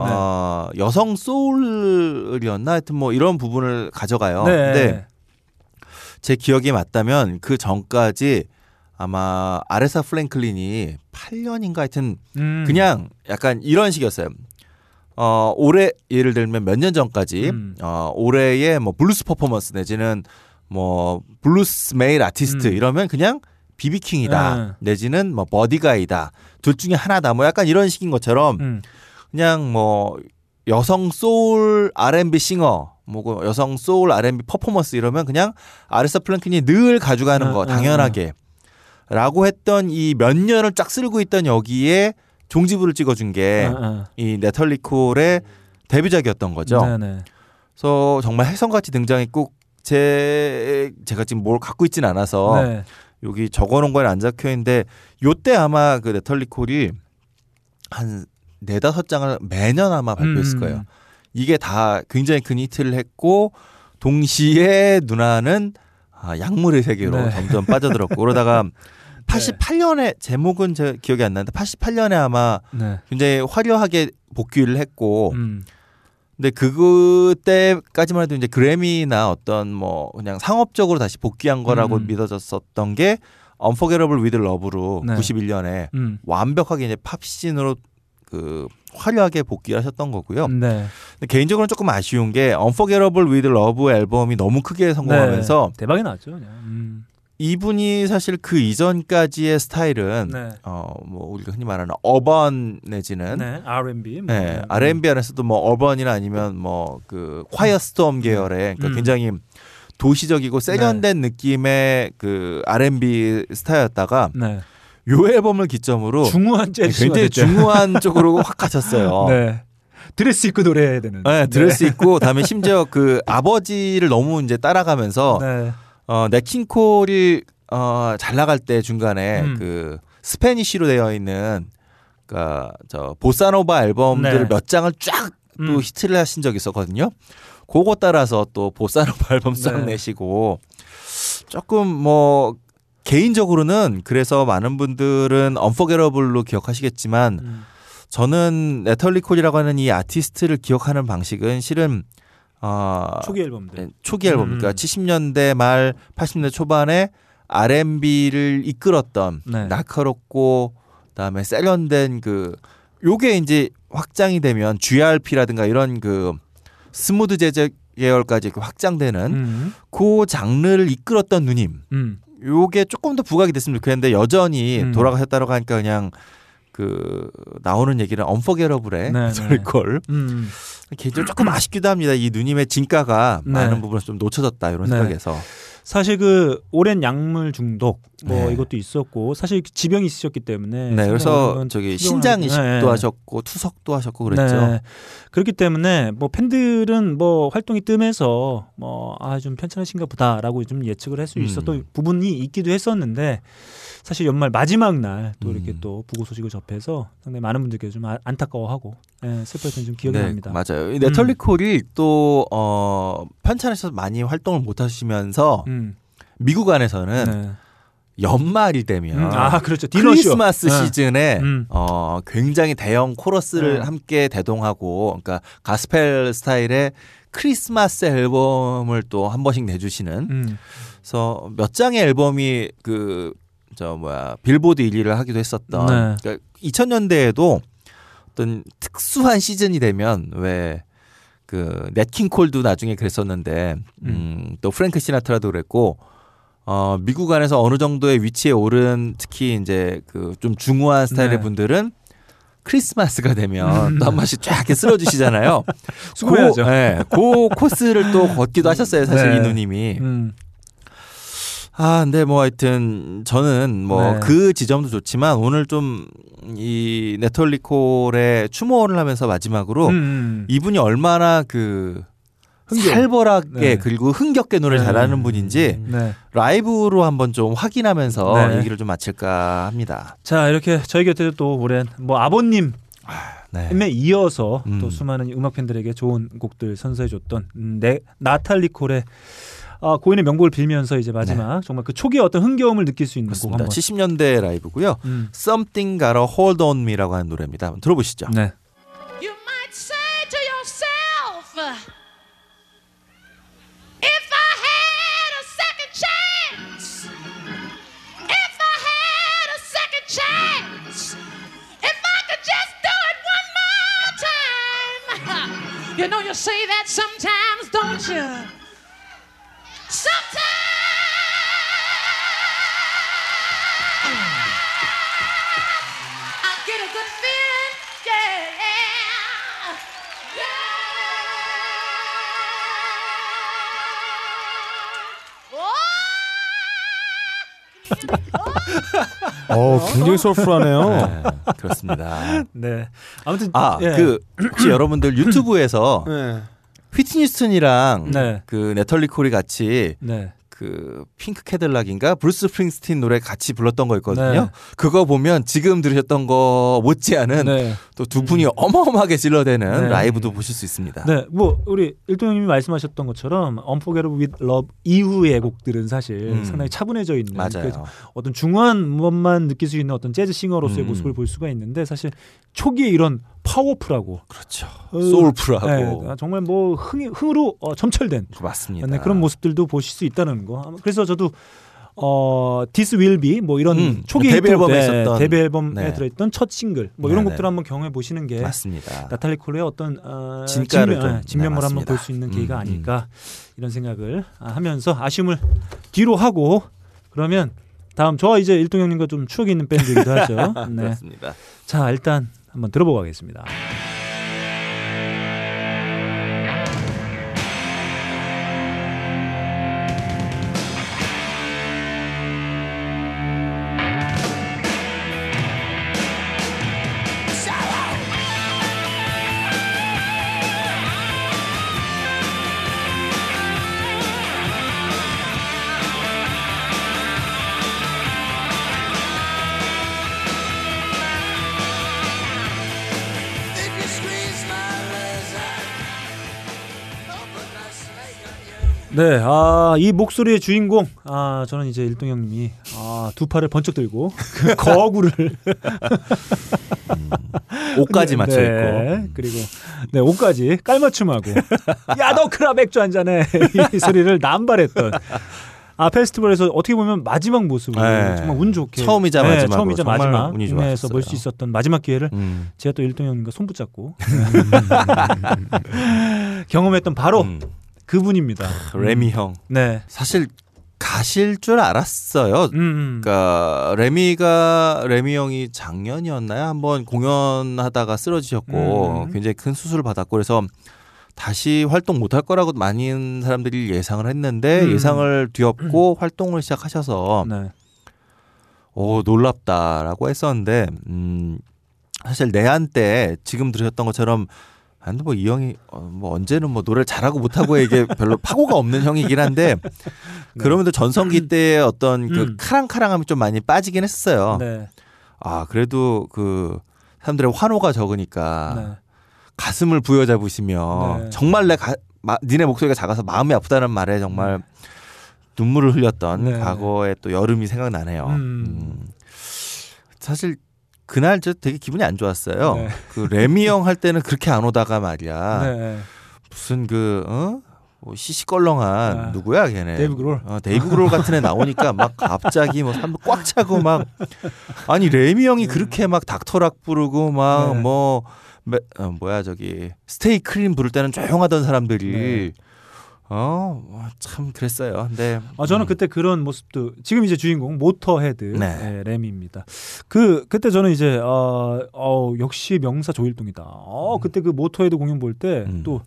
네. 여성 소울이었나 하여튼 뭐 이런 부분을 가져가요. 네. 근데 제 기억이 맞다면 그 전까지 아마 아레사 프랭클린이 8년인가 하여튼 그냥 약간 이런 식이었어요. 올해 예를 들면 몇 년 전까지 올해의 뭐 블루스 퍼포먼스 내지는 뭐 블루스 메일 아티스트 이러면 그냥 비비킹이다 내지는 뭐 버디가이다 둘 중에 하나다 뭐 약간 이런 식인 것처럼 그냥 뭐 여성 소울 R&B 싱어 뭐 여성 소울 R&B 퍼포먼스 이러면 그냥 아레사 플랭킨이 늘 가져가는 거 당연하게 라고 했던 이 몇 년을 쫙 쓸고 있던 여기에 종지부를 찍어준 게 이 네털리 콜의 데뷔작이었던 거죠. 네네. 그래서 정말 혜성같이 등장했고 제가 지금 뭘 갖고 있진 않아서 네. 여기 적어놓은 거에 안 적혀있는데 요때 아마 그 네털리 콜이 한 4-5장을 매년 아마 발표했을 거예요. 이게 다 굉장히 큰 히트를 했고 동시에 누나는 약물의 세계로 네. 점점 빠져들었고 그러다가 88년에 제목은 제 기억이 안 나는데 88년에 아마 네. 굉장히 화려하게 복귀를 했고 근데 그때까지만 해도 이제 그래미나 어떤 뭐 그냥 상업적으로 다시 복귀한 거라고 믿어졌었던 게 Unforgettable with Love로 네. 91년에 완벽하게 이제 팝씬으로 그 화려하게 복귀하셨던 거고요. 네. 근데 개인적으로는 조금 아쉬운 게 Unforgettable with Love 앨범이 너무 크게 성공하면서 네. 대박이 났죠. 그냥. 이분이 사실 그 이전까지의 스타일은 네. 뭐 우리가 흔히 말하는 어반 내지는 네, R&B 뭐. 네, R&B 안에서도 뭐 어반이나 아니면 뭐 그 콰이어 스톰 계열의 그러니까 굉장히 도시적이고 세련된 네. 느낌의 그 R&B 스타였다가 네. 요 앨범을 기점으로 중후한 재즈가 굉장히 됐죠. 중후한 쪽으로 확 가셨어요. 네. 드레스 입고 노래해야 되는. 네, 드레스 네. 입고 다음에 심지어 그 아버지를 너무 이제 따라가면서. 네. 네킹콜이 잘 나갈 때 중간에 그 스페니쉬로 되어 있는 그러니까 저 보사노바 앨범들 네. 몇 장을 쫙 또 히트를 하신 적이 있었거든요. 그거 따라서 또 보사노바 앨범 쫙 네. 내시고 조금 뭐 개인적으로는 그래서 많은 분들은 언포게러블로 기억하시겠지만 저는 네털리 콜이라고 하는 이 아티스트를 기억하는 방식은 실은 초기 앨범들. 네, 초기 앨범. 그러니까 70년대 말 80년대 초반에 R&B를 이끌었던 네. 날카롭고 그다음에 세련된 그 요게 이제 확장이 되면 GRP라든가 이런 그 스무드 재즈 계열까지 확장되는 그 장르를 이끌었던 누님. 요게 조금 더 부각이 됐으면 좋겠는데 여전히 돌아가셨다고 하니까 그냥 그 나오는 얘기는 언포게러블의 네털리 콜 개인적으로 조금 아쉽기도 합니다. 이 누님의 진가가 네. 많은 부분에서 좀 놓쳐졌다 이런 네. 생각에서 사실 그 오랜 약물 중독 뭐 네. 이것도 있었고 사실 지병이 있으셨기 때문에 네 그래서 저기 신장 이식도 네. 하셨고 투석도 하셨고 그랬죠. 네. 그렇기 때문에 뭐 팬들은 뭐 활동이 뜸해서 뭐 아 좀 편찮으신가 보다라고 좀 예측을 할 수 있었던 부분이 있기도 했었는데. 사실 연말 마지막 날 또 이렇게 또 부고 소식을 접해서 상당히 많은 분들께서 좀 안타까워하고 예, 슬퍼했던 좀 기억이 네, 납니다. 맞아요. 네털리 콜이 또 편찬에서 많이 활동을 못 하시면서 미국 안에서는 네. 연말이 되면 그렇죠. 크리스마스 네. 시즌에 굉장히 대형 코러스를 함께 대동하고 그러니까 가스펠 스타일의 크리스마스 앨범을 또 한 번씩 내주시는 그래서 몇 장의 앨범이 그 빌보드 1위를 하기도 했었던 네. 그러니까 2000년대에도 어떤 특수한 시즌이 되면 왜 그 넷 킹 콜도 나중에 그랬었는데 또 프랭크 시나트라도 그랬고 미국 안에서 어느 정도의 위치에 오른 특히 이제 그 좀 중후한 스타일의 네. 분들은 크리스마스가 되면 또 한 번씩 쫙 이렇게 쓸어주시잖아요. 수고해야죠. 네, 그 코스를 또 걷기도 하셨어요. 사실 네. 이누님이. 아, 근데 뭐 하여튼 저는 뭐 그 네. 지점도 좋지만 오늘 좀 이 네털리 콜의 추모를 하면서 마지막으로 이분이 얼마나 그 살벌하게 네. 그리고 흥겹게 노래 네. 잘하는 분인지 네. 라이브로 한번 좀 확인하면서 네. 얘기를 좀 마칠까 합니다. 자, 이렇게 저희 곁에도 또 오랜 뭐 아버님 네. 에 이어서 또 수많은 음악 팬들에게 좋은 곡들 선사해줬던 나탈리 콜의 고인의 명복을 빌면서 이제 마지막 네. 정말 그 초기의 어떤 흥겨움을 느낄 수 있는 맞습니다. 곡 한번 70년대 라이브고요. Something Got a Hold on Me라고 하는 노래입니다. 한번 들어보시죠. 네. You might say to yourself, if I had a second chance, if I had a second chance, if I could just do it one more time. You know you say that sometimes, don't you? Sometimes I get a good feeling, yeah, yeah. Oh. 굉장히 솔플하네요. 네, 그렇습니다. 네. 아무튼 예. 그 혹시 여러분들 유튜브에서. 네. 휘트니 휴스턴이랑 네. 그 네털리 콜이 같이 네. 그 핑크 캐딜락인가 브루스 스프링스틴 노래 같이 불렀던 거 있거든요. 네. 그거 보면 지금 들으셨던 거 못지않은 네. 또 두 분이 어마어마하게 질러대는 네. 라이브도 보실 수 있습니다. 네, 뭐 우리 일동형님이 말씀하셨던 것처럼 Unforgettable with Love 이후의 곡들은 사실 상당히 차분해져 있는 맞아요. 어떤 중후한 것만 느낄 수 있는 어떤 재즈 싱어로서의 모습을 볼 수가 있는데 사실 초기에 이런 파워풀하고 그렇죠. 소울풀하고 네, 정말 뭐 흥으로 점철된 맞습니다. 네, 그런 모습들도 보실 수 있다는 거. 그래서 저도 This Will Be 뭐 이런 초기 데뷔 앨범에 있었던 데뷔 앨범에 네. 들어있던 첫 싱글 뭐 이런 곡들 한번 경험해 보시는 게 맞습니다. 나탈리 콜의 어떤 진면모를 한번 볼 수 있는 계기가 아닐까 이런 생각을 하면서 아쉬움을 뒤로 하고 그러면 다음 저와 이제 일동 형님과 좀 추억이 있는 밴드이기도 하죠. 네. 그렇습니다. 자 일단 한번 들어보고 가겠습니다. 네, 이 목소리의 주인공, 저는 이제 일동 형님이 두 팔을 번쩍 들고 그 거구를 옷까지 맞춰 입고 네, 그리고 네 옷까지 깔맞춤하고 야 너 크라 맥주 한 잔에 이 소리를 남발했던 페스티벌에서 어떻게 보면 마지막 모습을 네. 정말 운 좋게 처음이자 마지막 운이 좋았어요. 볼 수 있었던 마지막 기회를 제가 또 일동 형님과 손 붙잡고 경험했던 바로. 그분입니다. 레미 형. 네. 사실 가실 줄 알았어요. 그러니까 레미 형이 작년이었나요? 한번 공연하다가 쓰러지셨고 굉장히 큰 수술을 받았고 그래서 다시 활동 못할 거라고 많은 사람들이 예상을 했는데 예상을 뒤엎고 활동을 시작하셔서 네. 놀랍다라고 했었는데 사실 내한 때 지금 들으셨던 것처럼. 근데 뭐 이 형이 뭐 언제는 뭐 노래를 잘하고 못하고 이게 별로 파고가 없는 형이긴 한데 네. 그러면도 전성기 때의 어떤 그 카랑카랑함이 좀 많이 빠지긴 했어요. 네. 그래도 그 사람들의 환호가 적으니까 네. 가슴을 부여잡으시며 네. 정말 니네 목소리가 작아서 마음이 아프다는 말에 정말 눈물을 흘렸던 네. 과거의 또 여름이 생각나네요. 사실 그날 저 되게 기분이 안 좋았어요. 네. 그 레미 형 할 때는 그렇게 안 오다가 말이야. 네. 무슨 시시껄렁한 누구야 걔네. 데이브 그롤. 데이브 그롤 같은 애 나오니까 막 갑자기 뭐 사람도 꽉 차고 막 아니 레미 형이 그렇게 막 닥터락 부르고 막 스테이 크림 부를 때는 조용하던 사람들이 참 그랬어요. 네. 저는 그때 그런 모습도 지금 이제 주인공 모터헤드 네. 네, 램입니다. 그때 저는 이제 역시 명사 조일동이다. 그때 그 모터헤드 공연 볼 때 또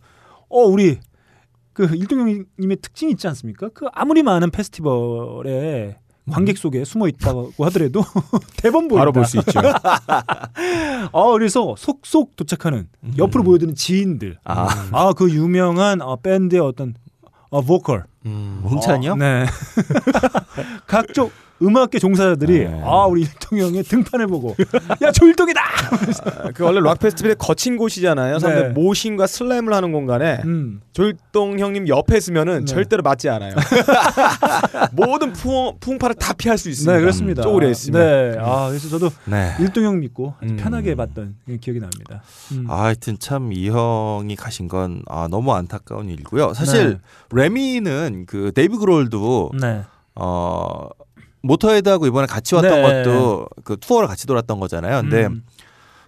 우리 그 일동형님의 특징이 있지 않습니까? 그 아무리 많은 페스티벌에 관객 속에 숨어 있다고 하더라도 대본 보인다. 바로 볼 수 있죠. 그래서 속속 도착하는 옆으로 보여드는 지인들. 그 유명한 밴드의 어떤 보컬. 몽찬이요? 네. 각종 음악계 종사자들이 우리 일동 형의 등판을 보고 야 조일동이다. 그 원래 락 페스티벌의 거친 곳이잖아요. 사람들 네. 모신과 슬램을 하는 공간에 조일동 형님 옆에 쓰면은 네. 절대로 맞지 않아요. 모든 풍파를 다 피할 수 있습니다. 네, 그렇습니다. 쪼그려 있습니다. 네. 그래서 저도 네. 일동 형 믿고 아주 편하게 봤던 기억이 납니다. 하여튼 참 이 형이 가신 건 너무 안타까운 일이고요. 사실 네. 레미는 그 데이브 그롤도 네. 모터헤드하고 이번에 같이 왔던 네. 것도 그 투어를 같이 돌았던 거잖아요. 근데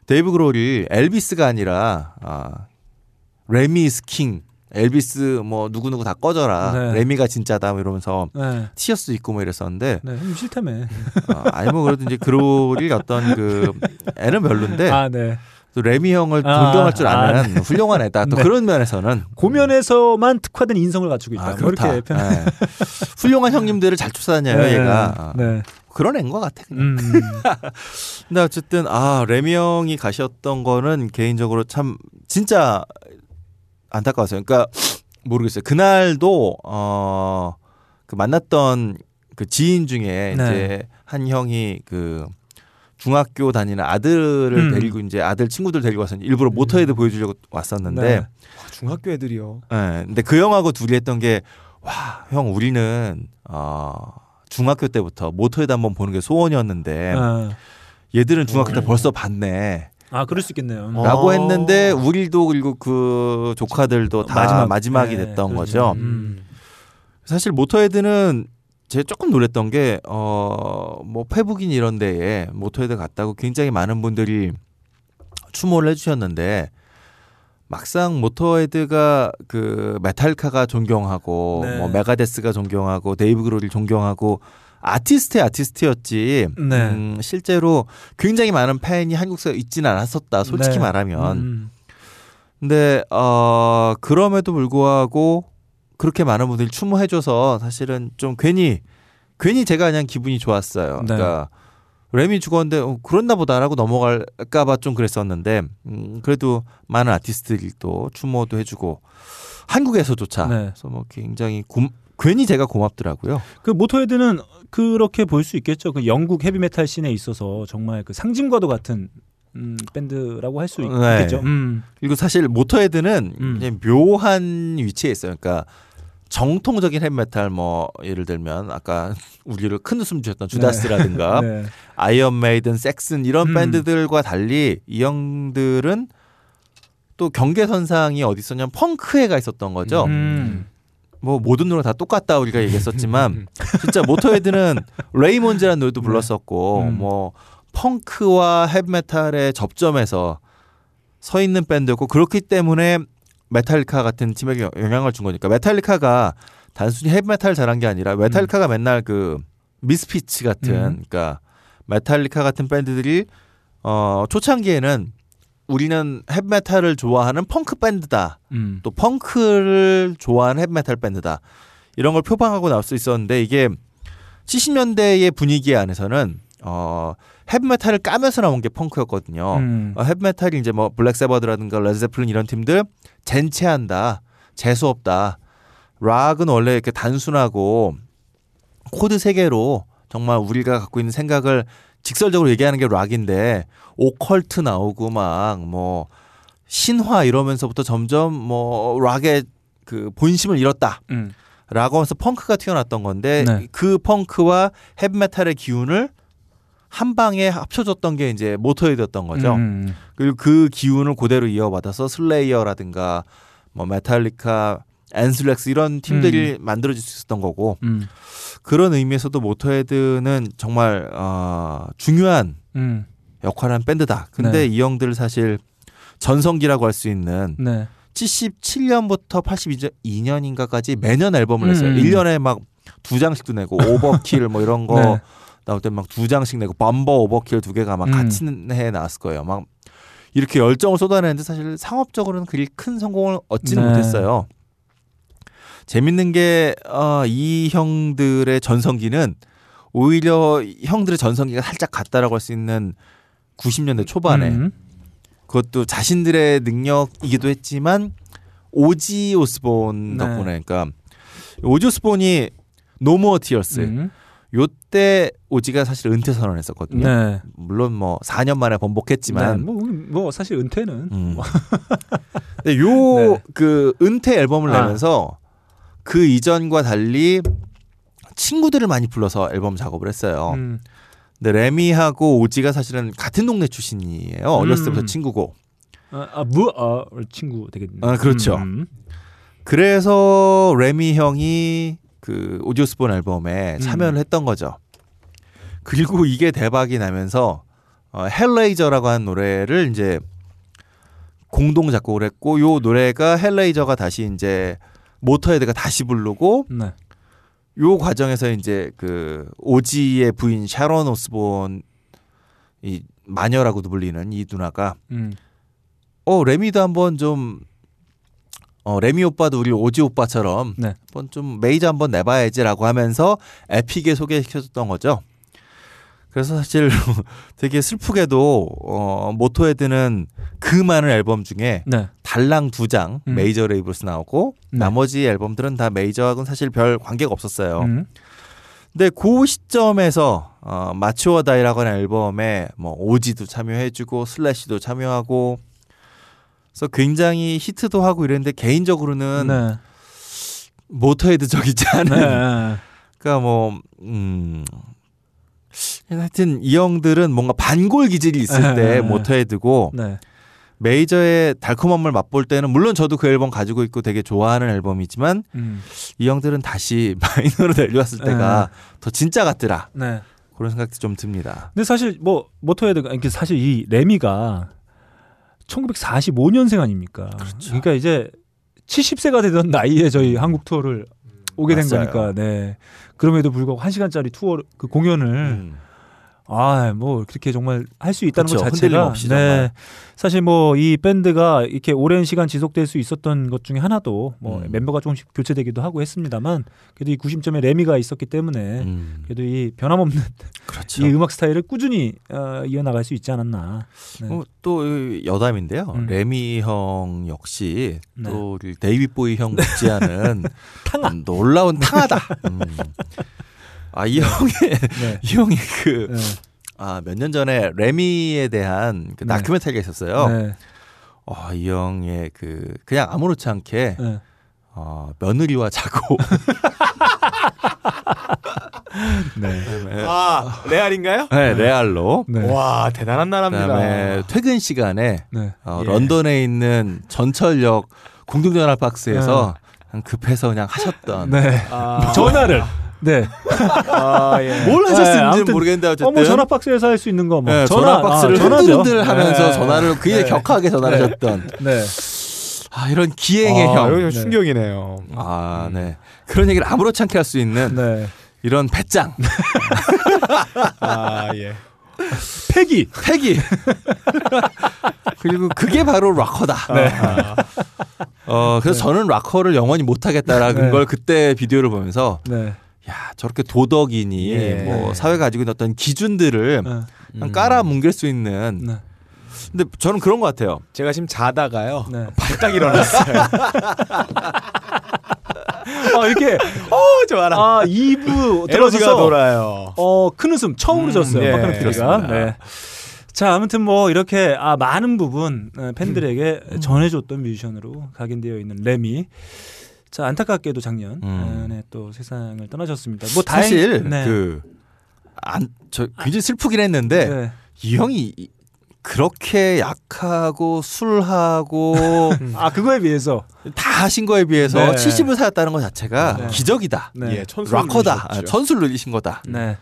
데이브 그롤이 엘비스가 아니라 레미 is king, 엘비스 뭐 누구누구 다 꺼져라, 네. 레미가 진짜다 뭐 이러면서 네. 티셔츠 입고 뭐 이랬었는데 네, 형님 싫다며. 아니 뭐 그래도 이제 그롤이 어떤 그 애는 별론데 네. 또 레미 형을 존경할 줄 아는 네. 훌륭한 애다. 또 네. 그런 면에서는 고면에서만 특화된 인성을 갖추고 있다. 그렇게 네. 훌륭한 형님들을 잘 쫓아다녀요. 네. 얘가 네. 그런 애인 것 같아. 그냥. 근데 어쨌든 레미 형이 가셨던 거는 개인적으로 참 진짜 안타까웠어요. 그러니까 모르겠어요. 그날도 그 만났던 그 지인 중에 네. 이제 한 형이 그 중학교 다니는 아들을 데리고 이제 아들 친구들 데리고 와서 일부러 모터헤드 보여주려고 왔었는데 네. 중학교 애들이요. 네, 근데 그 형하고 둘이 했던 게 형 우리는 중학교 때부터 모터헤드 한번 보는 게 소원이었는데 얘들은 중학교 때 벌써 봤네. 그럴 수 있겠네요. 라고 했는데 우리도 그리고 그 조카들도 다 마지막이 네, 됐던 거죠. 사실 모터헤드는 제가 조금 놀랬던 게 뭐 페북인 이런 데에 모터헤드 갔다고 굉장히 많은 분들이 추모를 해주셨는데 막상 모터헤드가 그 메탈카가 존경하고 네. 뭐 메가데스가 존경하고 데이브 그롤을 존경하고 아티스트의 아티스트였지 네. 실제로 굉장히 많은 팬이 한국에서 있지는 않았었다 솔직히 네. 말하면 근데 그럼에도 불구하고 그렇게 많은 분들이 추모해줘서 사실은 좀 괜히 제가 그냥 기분이 좋았어요. 네. 그러니까 램이 죽었는데 그랬나 보다라고 넘어갈까봐 좀 그랬었는데 그래도 많은 아티스트들이 또 추모도 해주고 한국에서조차 네. 그래서 뭐 굉장히 괜히 제가 고맙더라고요. 그 모터헤드는 그렇게 볼 수 있겠죠. 그 영국 헤비메탈 씬에 있어서 정말 그 상징과도 같은 밴드라고 할 수 있겠죠. 네. 그리고 사실 모터헤드는 묘한 위치에 있어요. 그러니까 정통적인 헤비메탈 뭐 예를 들면 아까 우리를 큰 웃음 주셨던 주다스라든가 네. 아이언 메이든, 섹슨 이런 밴드들과 달리 이 형들은 또 경계선상이 어디 있었냐면 펑크에 가 있었던 거죠. 뭐 모든 노래 다 똑같다 우리가 얘기했었지만 진짜 모터헤드는 레이몬즈라는 노래도 불렀었고 뭐 펑크와 헤비메탈의 접점에서 서 있는 밴드였고 그렇기 때문에 메탈리카 같은 팀에게 영향을 준 거니까 메탈리카가 단순히 헤비메탈 잘한 게 아니라 메탈리카가 맨날 그 미스피츠 같은 그러니까 메탈리카 같은 밴드들이 초창기에는 우리는 헤비메탈을 좋아하는 펑크 밴드다 또 펑크를 좋아하는 헤비메탈 밴드다 이런 걸 표방하고 나올 수 있었는데 이게 70년대의 분위기 안에서는 헤비메탈을 까면서 나온 게 펑크였거든요. 헤비메탈이 이제 뭐 블랙세버드라든가 레드제플린 이런 팀들 젠체한다, 재수없다. 락은 원래 이렇게 단순하고 코드 세 개로 정말 우리가 갖고 있는 생각을 직설적으로 얘기하는 게 락인데 오컬트 나오고 막 뭐 신화 이러면서부터 점점 뭐 락의 그 본심을 잃었다. 라고 하면서 펑크가 튀어났던 건데 네. 그 펑크와 헤비메탈의 기운을 한 방에 합쳐줬던 게 이제 모터헤드였던 거죠. 그리고 그 기운을 그대로 이어받아서 슬레이어라든가 뭐 메탈리카, 앤슬렉스 이런 팀들이 만들어질 수 있었던 거고 그런 의미에서도 모터헤드는 정말 중요한 역할을 한 밴드다. 근데 네. 이 형들 사실 전성기라고 할 수 있는 네. 77년부터 82년인가까지 매년 앨범을 냈어요. 1년에 막 2장씩도 내고 오버킬 뭐 이런 거 네. 나올 때 막 2장씩 내고 범버 오버킬 2개가 막 같이 해 나왔을 거예요. 막 이렇게 열정을 쏟아내는데 사실 상업적으로는 그리 큰 성공을 얻지는 네. 못했어요. 재밌는 게 이 형들의 전성기는 오히려 형들의 전성기가 살짝 같다라고 할 수 있는 90년대 초반에 그것도 자신들의 능력이기도 했지만 오지 오스본 덕분에 네. 그러니까 오지 오스본이 No More Tears 요때 오지가 사실 은퇴 선언했었거든요. 네. 물론 뭐 4년 만에 번복했지만 네, 뭐 사실 은퇴는 근데 요 그 네. 은퇴 앨범을 내면서 그 이전과 달리 친구들을 많이 불러서 앨범 작업을 했어요. 근데 레미하고 오지가 사실은 같은 동네 출신이에요. 어렸을 때부터 친구고. 친구 되겠네. 아, 그렇죠. 그래서 레미 형이 그 오지 오스본 앨범에 참여를 했던 거죠. 그리고 이게 대박이 나면서 헬레이저라고 하는 노래를 이제 공동 작곡을 했고, 요 노래가 헬레이저가 다시 이제 모터헤드가 다시 부르고. 네. 요 과정에서 이제 그 오지의 부인 샤론 오스본 이 마녀라고도 불리는 이 누나가 레미도 한번 좀 레미 오빠도 우리 오지 오빠처럼 네. 한번 좀 메이저 한번 내봐야지라고 하면서 에픽에 소개시켜줬던 거죠. 그래서 사실 되게 슬프게도 모토헤드는 그 많은 앨범 중에 네. 달랑 2장 메이저 레이블에서 나오고 네. 나머지 앨범들은 다 메이저하고는 사실 별 관계가 없었어요. 근데 그 시점에서 마추어 다이라고 하는 앨범에 뭐 오지도 참여해주고 슬래시도 참여하고 그래서 굉장히 히트도 하고 이랬는데 개인적으로는 네. 모토헤드적이지 않은 네. 그러니까 뭐 하여튼 이 형들은 뭔가 반골 기질이 있을 때 모터헤드고 네. 메이저의 달콤함을 맛볼 때는 물론 저도 그 앨범 가지고 있고 되게 좋아하는 앨범이지만 이 형들은 다시 마이너로 내려왔을 때가 더 진짜 같더라. 네. 그런 생각도 좀 듭니다. 근데 사실 뭐 모터헤드가 사실 이 레미가 1945년생 아닙니까? 그렇죠. 그러니까 이제 70세가 되던 나이에 저희 한국 투어를 오게 된 맞아요. 거니까, 네. 그럼에도 불구하고 1시간짜리 투어 그 공연을 뭐 그렇게 정말 할 수 있다는 그렇죠. 것 자체가 없이 네. 사실 뭐 이 밴드가 이렇게 오랜 시간 지속될 수 있었던 것 중에 하나도 뭐 멤버가 조금씩 교체되기도 하고 했습니다만 그래도 이 90점의 레미가 있었기 때문에 그래도 이 변함없는 그렇죠. 이 음악 스타일을 꾸준히 이어나갈 수 있지 않았나. 네. 또 여담인데요. 레미 형 역시 네. 또 데이빗 보이 형 같지 않은 탕아. 놀라운 탕하다. 이 형의 네. 이 형이 그 몇 년 전에 레미에 대한 그 다큐멘터리가 있었어요. 네. 이 형의 그냥 아무렇지 않게 네. 며느리와 자고. 네. 레알인가요? 네, 레알로. 네. 와, 대단한 나라입니다. 그다음에 퇴근 시간에 네. 런던에 있는 전철역 공중전화박스에서 급해서 그냥 하셨던 네. 전화를. 네. 뭘 하셨는지 모르겠는데 어쨌든 전화 박스에서 할 수 있는 거 뭐. 네, 전화 박스를 흔들흔들 하면서 네. 전화를 굉장히 격하게 전화하셨던. 네. 이런 기행의 형. 네. 충격이네요. 네. 그런 얘기를 아무렇지 않게 할 수 있는 네. 이런 배짱. 패기. 그리고 그게 바로 락커다. 네. 그래서 네. 저는 락커를 영원히 못 하겠다라는 걸 그때 비디오를 보면서 네. 야, 저렇게 도덕이니 뭐 사회가 가지고 있는 어떤 기준들을 깔아 뭉갤 수 있는. 네. 근데 저는 그런 것 같아요. 제가 지금 자다가요. 네. 발딱 일어났어요. 이렇게 좋아라. 2부 에너지가 돌아요. 큰 웃음 처음으로 졌어요. 박근혜가. 네. 자, 아무튼 뭐 이렇게 많은 부분 팬들에게 전해줬던 뮤지션으로 각인되어 있는 레미. 자, 안타깝게도 작년에 또 세상을 떠나셨습니다. 뭐 사실 네. 저 굉장히 슬프긴 했는데 네. 이 형이 그렇게 약하고 술하고 그거에 비해서 다 하신 거에 비해서 70을 살았다는 것 자체가 기적이다. 네. 락커다. 천수를 늘리신 거다. 네.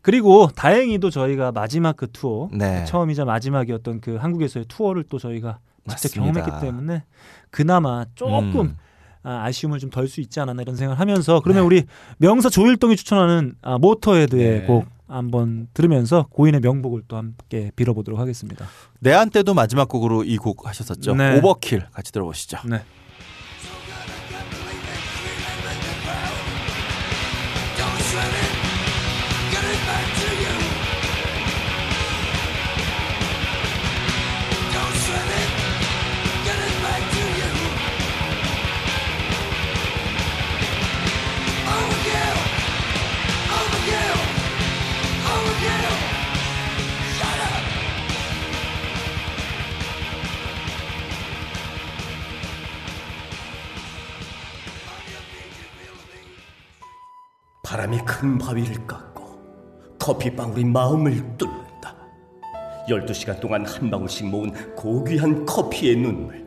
그리고 다행히도 저희가 마지막 그 투어 처음이자 마지막이었던 그 한국에서의 투어를 또 저희가 직접 경험했기 때문에 그나마 조금 아쉬움을 좀 덜 수 있지 않았나 이런 생각을 하면서, 그러면 네. 우리 명사 조일동이 추천하는 모터헤드의 네. 곡 한번 들으면서 고인의 명복을 또 함께 빌어보도록 하겠습니다. 내한테도 마지막 곡으로 이 곡 하셨었죠. 네. 오버킬 같이 들어보시죠. 네. 바람이 큰 바위를 깎고 커피방울이 마음을 뚫는다. 12시간 동안 한 방울씩 모은 고귀한 커피의 눈물,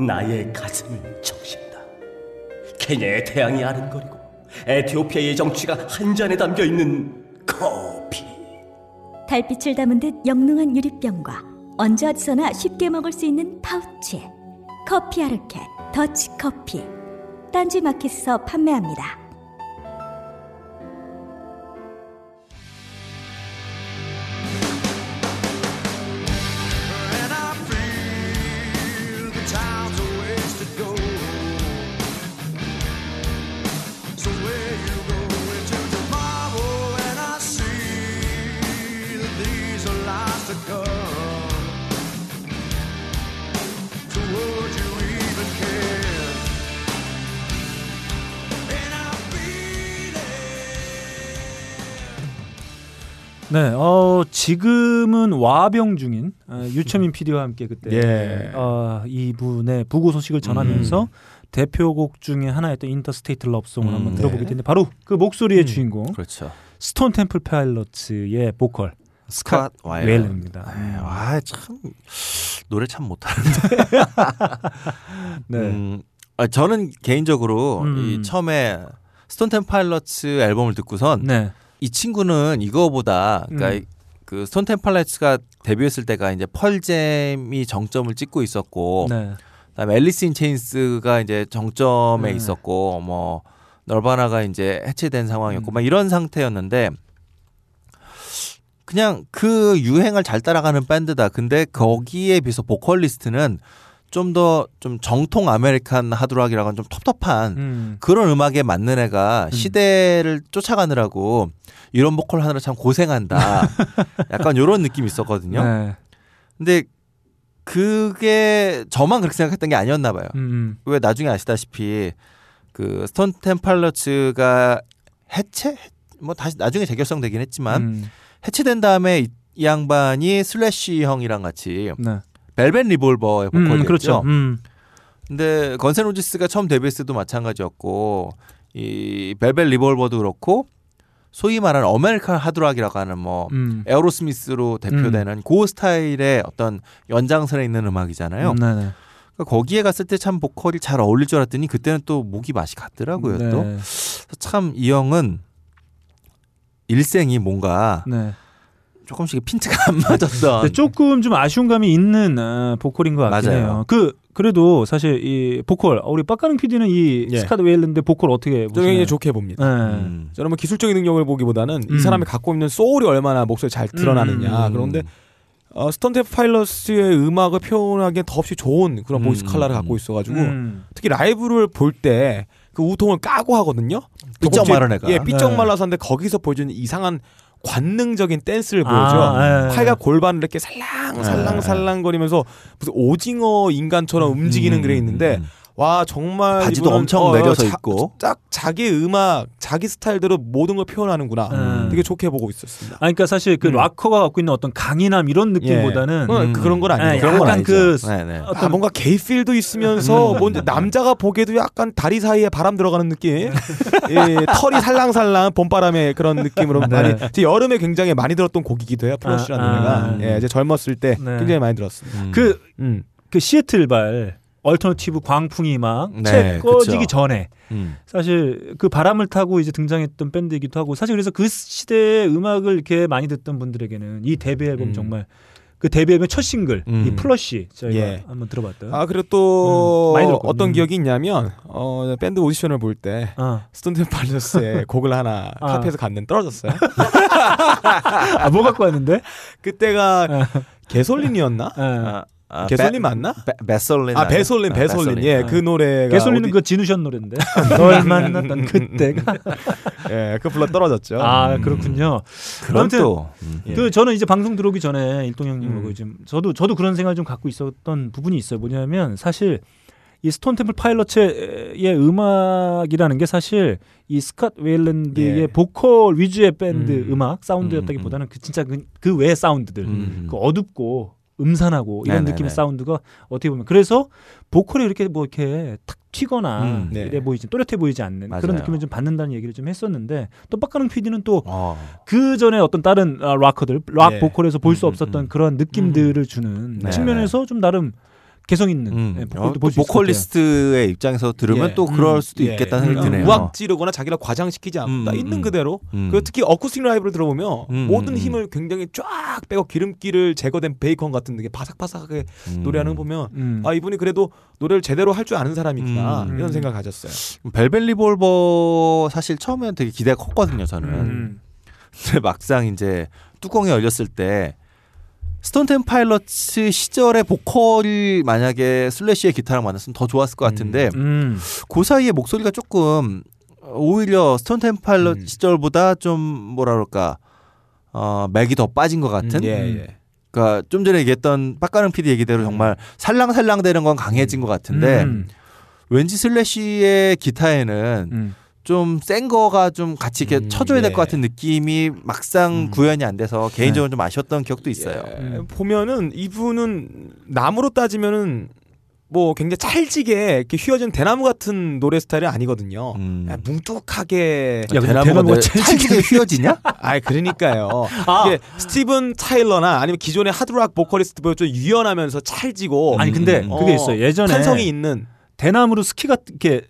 나의 가슴을 적신다. 케냐의 태양이 아른거리고 에티오피아의 정취가 한 잔에 담겨있는 커피. 달빛을 담은 듯 영롱한 유리병과 언제 어디서나 쉽게 먹을 수 있는 파우치, 커피 아르케 더치커피, 딴지마켓에서 판매합니다. 네, 지금은 와병 중인 유철민 PD와 함께 그때 예. 이분의 부고 소식을 전하면서 대표곡 중에 하나였던 인터스테이트 러브송을 한번 들어보게 네. 되는데, 바로 그 목소리의 주인공 그렇죠. 스톤 템플 파일럿의 보컬 스콧 웨일입니다. 와, 참 노래 참 못하는데. 네, 저는 개인적으로 이 처음에 스톤 템플 파일럿 앨범을 듣고선 네. 이 친구는 이거보다 그러니까 그 스톤 템플 파일럿가 데뷔했을 때가 이제 펄잼이 정점을 찍고 있었고 네. 그다음에 앨리스 인 체인스가 이제 정점에 네. 있었고 뭐 널바나가 이제 해체된 상황이었고 막 이런 상태였는데, 그냥 그 유행을 잘 따라가는 밴드다. 근데 거기에 비해서 보컬리스트는 좀 더 좀 정통 아메리칸 하드락이라고는 좀 텁텁한 그런 음악에 맞는 애가 시대를 쫓아가느라고 이런 보컬 하느라 참 고생한다. 약간 이런 느낌이 있었거든요. 네. 근데 그게 저만 그렇게 생각했던 게 아니었나 봐요. 왜 나중에 아시다시피 그 스톤 템팔러츠가 해체? 뭐 다시 나중에 재결성되긴 했지만 해체된 다음에 이 양반이 슬래시 형이랑 같이 네. 벨벳 리볼버의 보컬이었죠. 그렇죠. 근데 건센로지스가 처음 데뷔했을 때도 마찬가지였고, 이 벨벳 리볼버도 그렇고 소위 말하는 아메리칸 하드락이라고 하는 뭐 에어로스미스로 대표되는 그 스타일의 어떤 연장선에 있는 음악이잖아요. 그러니까 거기에 갔을 때 참 보컬이 잘 어울릴 줄 알았더니 그때는 또 목이 맛이 갔더라고요. 네. 또 참 이 형은 일생이 뭔가 네. 조금씩 핀트가 안 맞았던 네, 조금 좀 아쉬운 감이 있는 보컬인 것 같긴 해요. 그래도 사실 이 보컬 우리 빡가는 PD는 이 예. 스콧 웨일런드 보컬 어떻게 보시나요? 굉장히 좋게 봅니다. 네. 저는 뭐 기술적인 능력을 보기보다는 이 사람이 갖고 있는 소울이 얼마나 목소리 잘 드러나느냐. 그런데 스톤 템플 파일럿의 음악을 표현하기에 더없이 좋은 그런 보이스 칼라를 갖고 있어가지고 특히 라이브를 볼 때 그 우통을 까고 하거든요. 삐쩍 마른 애가 예, 삐쩍 네. 말라서 하는데 거기서 보여주는 이상한 관능적인 댄스를 보여줘. 팔과 골반을 이렇게 살랑살랑거리면서 무슨 오징어 인간처럼 움직이는 그래 있는데 와 정말 바지도 엄청 내려서 입고 딱 자기 음악 자기 스타일대로 모든 걸 표현하는구나. 되게 좋게 보고 있었습니다. 아니, 그러니까 사실 그 락커가 갖고 있는 어떤 강인함 이런 느낌보다는 예. 그런 건 아니에요. 네, 그런 약간 건 그 네. 어떤 뭔가 게이필도 있으면서 뭔지 남자가 보기에도 약간 다리 사이에 바람 들어가는 느낌. 예, 털이 살랑살랑 봄바람의 그런 느낌으로 많이 네. 여름에 굉장히 많이 들었던 곡이기도 해요. 플러시라는 노래가 예, 이제 젊었을 때 네. 굉장히 많이 들었습니다. 그 시애틀발 얼터너티브 광풍이 막 네, 꺼지기 그쵸. 전에 사실 그 바람을 타고 이제 등장했던 밴드이기도 하고, 사실 그래서 그 시대의 음악을 이렇게 많이 듣던 분들에게는 이 데뷔 앨범 정말 그 데뷔 앨범 첫 싱글 이 플러시 저희가 예. 한번 들어봤다. 아 그리고 또 어떤 기억이 있냐면 밴드 오디션을 볼 때 스톤 템플 파일럿스의 곡을 하나 카페에서 갔는데 떨어졌어요. 아 뭐 갖고 왔는데? 그때가 개솔린이었나? 개솔린 맞나? 베솔린. 아 베솔린, 베솔린. 예, 그 노래가. 개솔린은 그 진우션 노래인데. 널 만났던 그때가. 예, 그 불러 떨어졌죠. 아 그렇군요. 아무튼 그 저는 이제 방송 들어오기 전에 일동 형님하고 지금 저도 그런 생각을 좀 갖고 있었던 부분이 있어요. 뭐냐면 사실 이 스톤 템플 파일럿의 음악이라는 게 사실 이 스캇 웨일랜드의 예. 보컬 위주의 밴드 음악 사운드였다기보다는 그 진짜 그 외의 사운드들 그 어둡고. 음산하고 이런 네네네. 느낌의 사운드가 어떻게 보면 그래서 보컬이 이렇게 뭐 이렇게 탁 튀거나 네. 이래 보이지 또렷해 보이지 않는 맞아요. 그런 느낌을 좀 받는다는 얘기를 좀 했었는데 또 빡가능 PD는 또 그 전에 어떤 다른 락커들 락 예. 보컬에서 볼 수 없었던 그런 느낌들을 주는 네네. 측면에서 좀 나름 개성 있는 보컬리스트의 입장에서 들으면 예. 또 그럴 수도 있겠다는 생각이 드네요. 우악 지르거나 자기를 과장시키지 않는다. 있는 그대로. 그리고 특히 어쿠스틱 라이브를 들어보면 모든 힘을 굉장히 쫙 빼고 기름기를 제거된 베이컨 같은 게 바삭바삭하게 노래하는 거 보면 아 이분이 그래도 노래를 제대로 할 줄 아는 사람이구나 이런 생각을 가졌어요. 벨벳 리볼버 사실 처음에 되게 기대가 컸거든요. 저는. 근데 막상 이제 뚜껑이 열렸을 때 스톤 템플 파일럿스 시절의 보컬이 만약에 슬래시의 기타랑 만났으면 더 좋았을 것 같은데 그 사이에 목소리가 조금 오히려 스톤 템플 파일럿 시절보다 좀 뭐라 그럴까 맥이 더 빠진 것 같은 예. 그러니까 좀 전에 얘기했던 빡가능 PD 얘기대로 정말 살랑살랑 되는 건 강해진 것 같은데 왠지 슬래시의 기타에는 좀 센 거가 좀 같이 이렇게 쳐줘야 될 것 같은 느낌이 막상 구현이 안 돼서 개인적으로 좀 아쉬웠던 기억도 있어요. 보면은 이분은 나무로 따지면은 뭐 굉장히 찰지게 이렇게 휘어진 대나무 같은 노래 스타일이 아니거든요. 뭉툭하게 야, 대나무가 찰지게 휘어지냐? 아, 그러니까요. 이게 스티븐 타일러나 아니면 기존의 하드락 보컬리스트보다 좀 유연하면서 찰지고 아니 근데 그게 있어요. 예전에 탄성이 있는 대나무로 스키 같은 게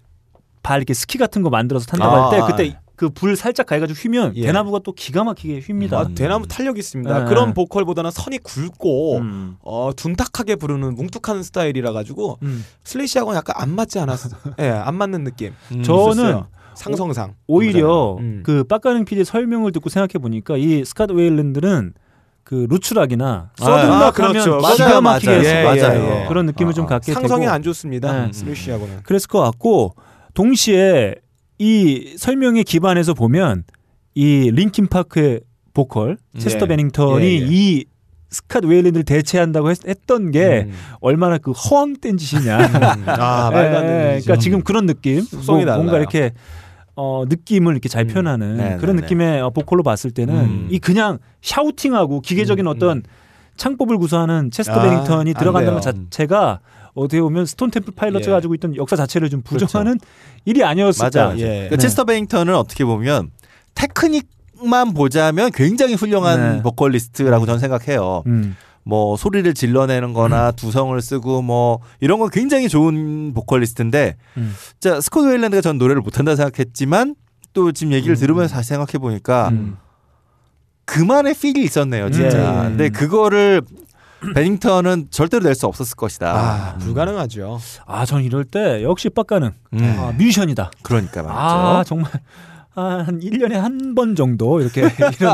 발 이렇게 스키 같은 거 만들어서 탄다고 할 때 그때 그 불 살짝 가해가지고 휘면 예. 대나무가 또 기가 막히게 휩니다. 아, 대나무 탄력이 있습니다. 그런 보컬보다는 선이 굵고 둔탁하게 부르는 뭉툭한 스타일이라 가지고 슬래시하고는 약간 안 맞지 않았어요. 예, 안 맞는 느낌. 저는 상성상 오히려 그 빡가능 PD의 설명을 듣고 생각해 보니까 이 스캇 웨일랜드는 그 루츠락이나 서든락 하면 그렇죠. 기가 막히게 맞아요. 예. 그런 느낌을 좀 갖게 상성이 되고. 안 좋습니다. 슬래시하고는. 그랬을 것 같고. 동시에 이 설명에 기반해서 보면 이 링킨파크의 보컬 체스터 베닝턴이 이 스캇 웨일랜드를 대체한다고 했던 게 얼마나 그 허황된 짓이냐. 아, 말도 안 되는 짓이죠. 그러니까 지금 그런 느낌. 속성이 달라요. 뭔가 이렇게 느낌을 이렇게 잘 표현하는 그런 느낌의 보컬로 봤을 때는 이 그냥 샤우팅하고 기계적인 어떤 창법을 구사하는 체스터 베닝턴이 들어간다는 것 자체가 어떻게 보면 스톤 템플 파일럿이 가지고 있던 역사 자체를 좀 부정하는 그렇죠. 일이 아니었을까. 예. 그러니까 체스터 베닝턴은 어떻게 보면 테크닉만 보자면 굉장히 훌륭한 보컬리스트라고 저는 생각해요. 뭐 소리를 질러내는 거나 두성을 쓰고 뭐 이런 건 굉장히 좋은 보컬리스트인데 자, 스캇 웨일랜드가 전 노래를 못한다 생각했지만 또 지금 얘기를 들으면서 다시 생각해보니까 그만의 필이 있었네요. 진짜. 근데 그거를 베닝턴은 절대로 낼 수 없었을 것이다. 아, 불가능하죠. 아, 전 이럴 때 역시 빡가능. 아, 뮤지션이다. 그러니까 맞죠. 아, 정말 한 1년에 한 번 정도 이렇게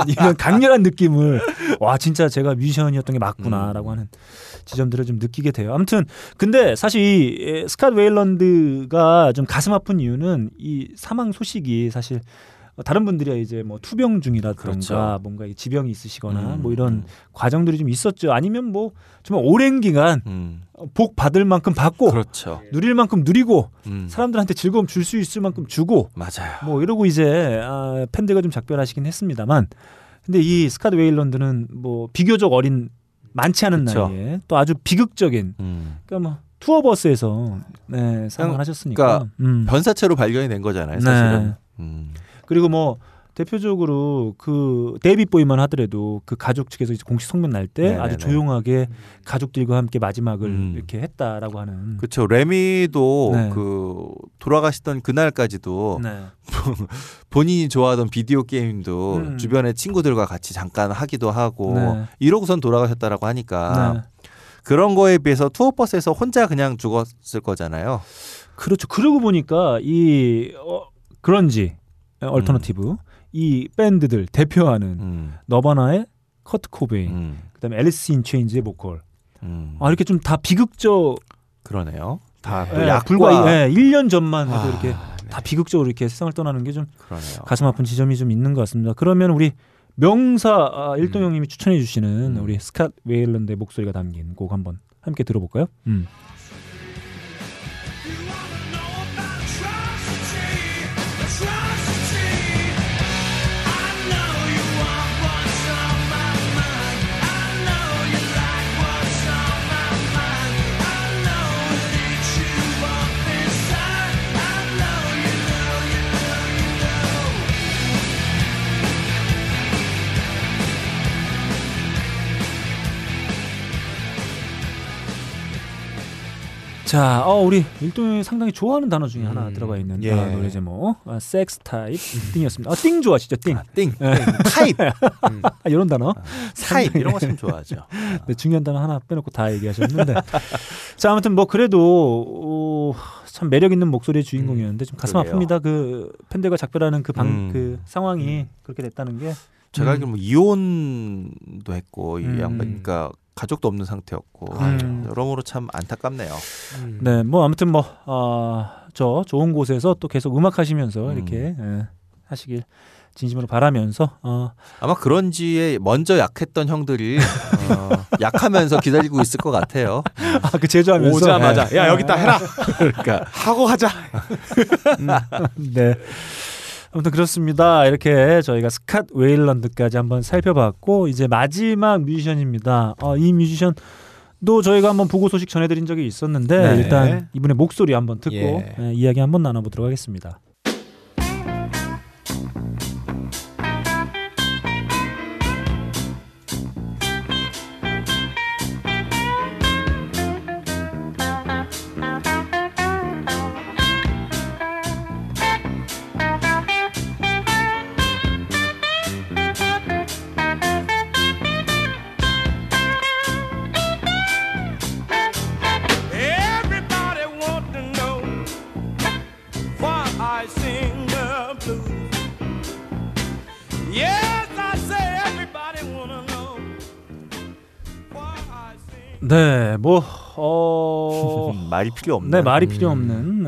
이런 강렬한 느낌을 와, 진짜 제가 뮤지션이었던 게 맞구나라고 하는 지점들을 좀 느끼게 돼요. 아무튼 근데 사실 이 스캇 웨일랜드가 좀 가슴 아픈 이유는 이 사망 소식이 사실 다른 분들이 이제 뭐 투병 중이라든가 그렇죠. 뭔가 지병이 있으시거나 뭐 이런 과정들이 좀 있었죠. 아니면 뭐 정말 오랜 기간 복 받을 만큼 받고 그렇죠. 누릴 만큼 누리고 사람들한테 즐거움 줄 수 있을 만큼 주고 맞아요. 뭐 이러고 이제 팬들과 좀 작별하시긴 했습니다만 근데 이 스캇 웨일랜드는 뭐 비교적 어린 많지 않은 그렇죠. 나이에 또 아주 비극적인 그러니까 뭐 투어버스에서 네, 사망을 하셨으니까 그러니까 변사체로 발견이 된 거잖아요. 사실은. 네. 그리고 뭐 대표적으로 그 데이빗보이만 하더라도 그 가족 측에서 이제 공식 성명 날 때 아주 조용하게 가족들과 함께 마지막을 이렇게 했다라고 하는. 그렇죠. 레미도 네. 그 돌아가시던 그날까지도 네. 본인이 좋아하던 비디오 게임도 주변에 친구들과 같이 잠깐 하기도 하고 네. 이러고선 돌아가셨다라고 하니까 네. 그런 거에 비해서 투어버스에서 혼자 그냥 죽었을 거잖아요. 그렇죠. 그러고 보니까 이 그런지 얼터너티브 이 밴드들 대표하는 너바나의 커트 코베인, 그다음에 앨리스 인 체인지의 보컬. 아 이렇게 좀 다 비극적 그러네요. 다 네, 약과 네, 1년 전만 해도 이렇게 네. 다 비극적으로 이렇게 세상을 떠나는 게 좀 가슴 아픈 지점이 좀 있는 것 같습니다. 그러면 우리 명사 일동 형님이 추천해 주시는 우리 스캇 웨일런드의 목소리가 담긴 곡 한번 함께 들어볼까요? 자, 우리 일동이 상당히 좋아하는 단어 중에 하나 들어가 있는 예. 노래 제목 섹스 타입 띵이었습니다. 띵 좋아하시죠? 띵. 띵. 타입. 이런 단어. 타입 이런 거 참 좋아하죠. 네, 중요한 단어 하나 빼놓고 다 얘기하셨는데. 자, 아무튼 뭐 그래도 참 매력 있는 목소리의 주인공이었는데 좀 가슴 그러게요. 아픕니다. 그 팬들과 작별하는 그 상황이 그렇게 됐다는 게. 제가 알기로 뭐 이혼도 했고 이 양반이니까. 가족도 없는 상태였고 여러모로 참 안타깝네요. 네, 뭐 아무튼 뭐 저 좋은 곳에서 또 계속 음악 하시면서 이렇게 하시길 진심으로 바라면서 아마 그런지에 먼저 약했던 형들이 약하면서 기다리고 있을 것 같아요. 아, 그 제조하면서 오자마자 네. 야 여기 있다 해라. 그러니까 하고 하자. 네. 아무튼 그렇습니다. 이렇게 저희가 스캇 웨일런드까지 한번 살펴봤고 이제 마지막 뮤지션입니다. 이 뮤지션도 저희가 한번 보고 소식 전해드린 적이 있었는데 네. 일단 이분의 목소리 한번 듣고 예. 이야기 한번 나눠보도록 하겠습니다. 네, 뭐 말이 필요 없는. 네, 말이 필요 없는.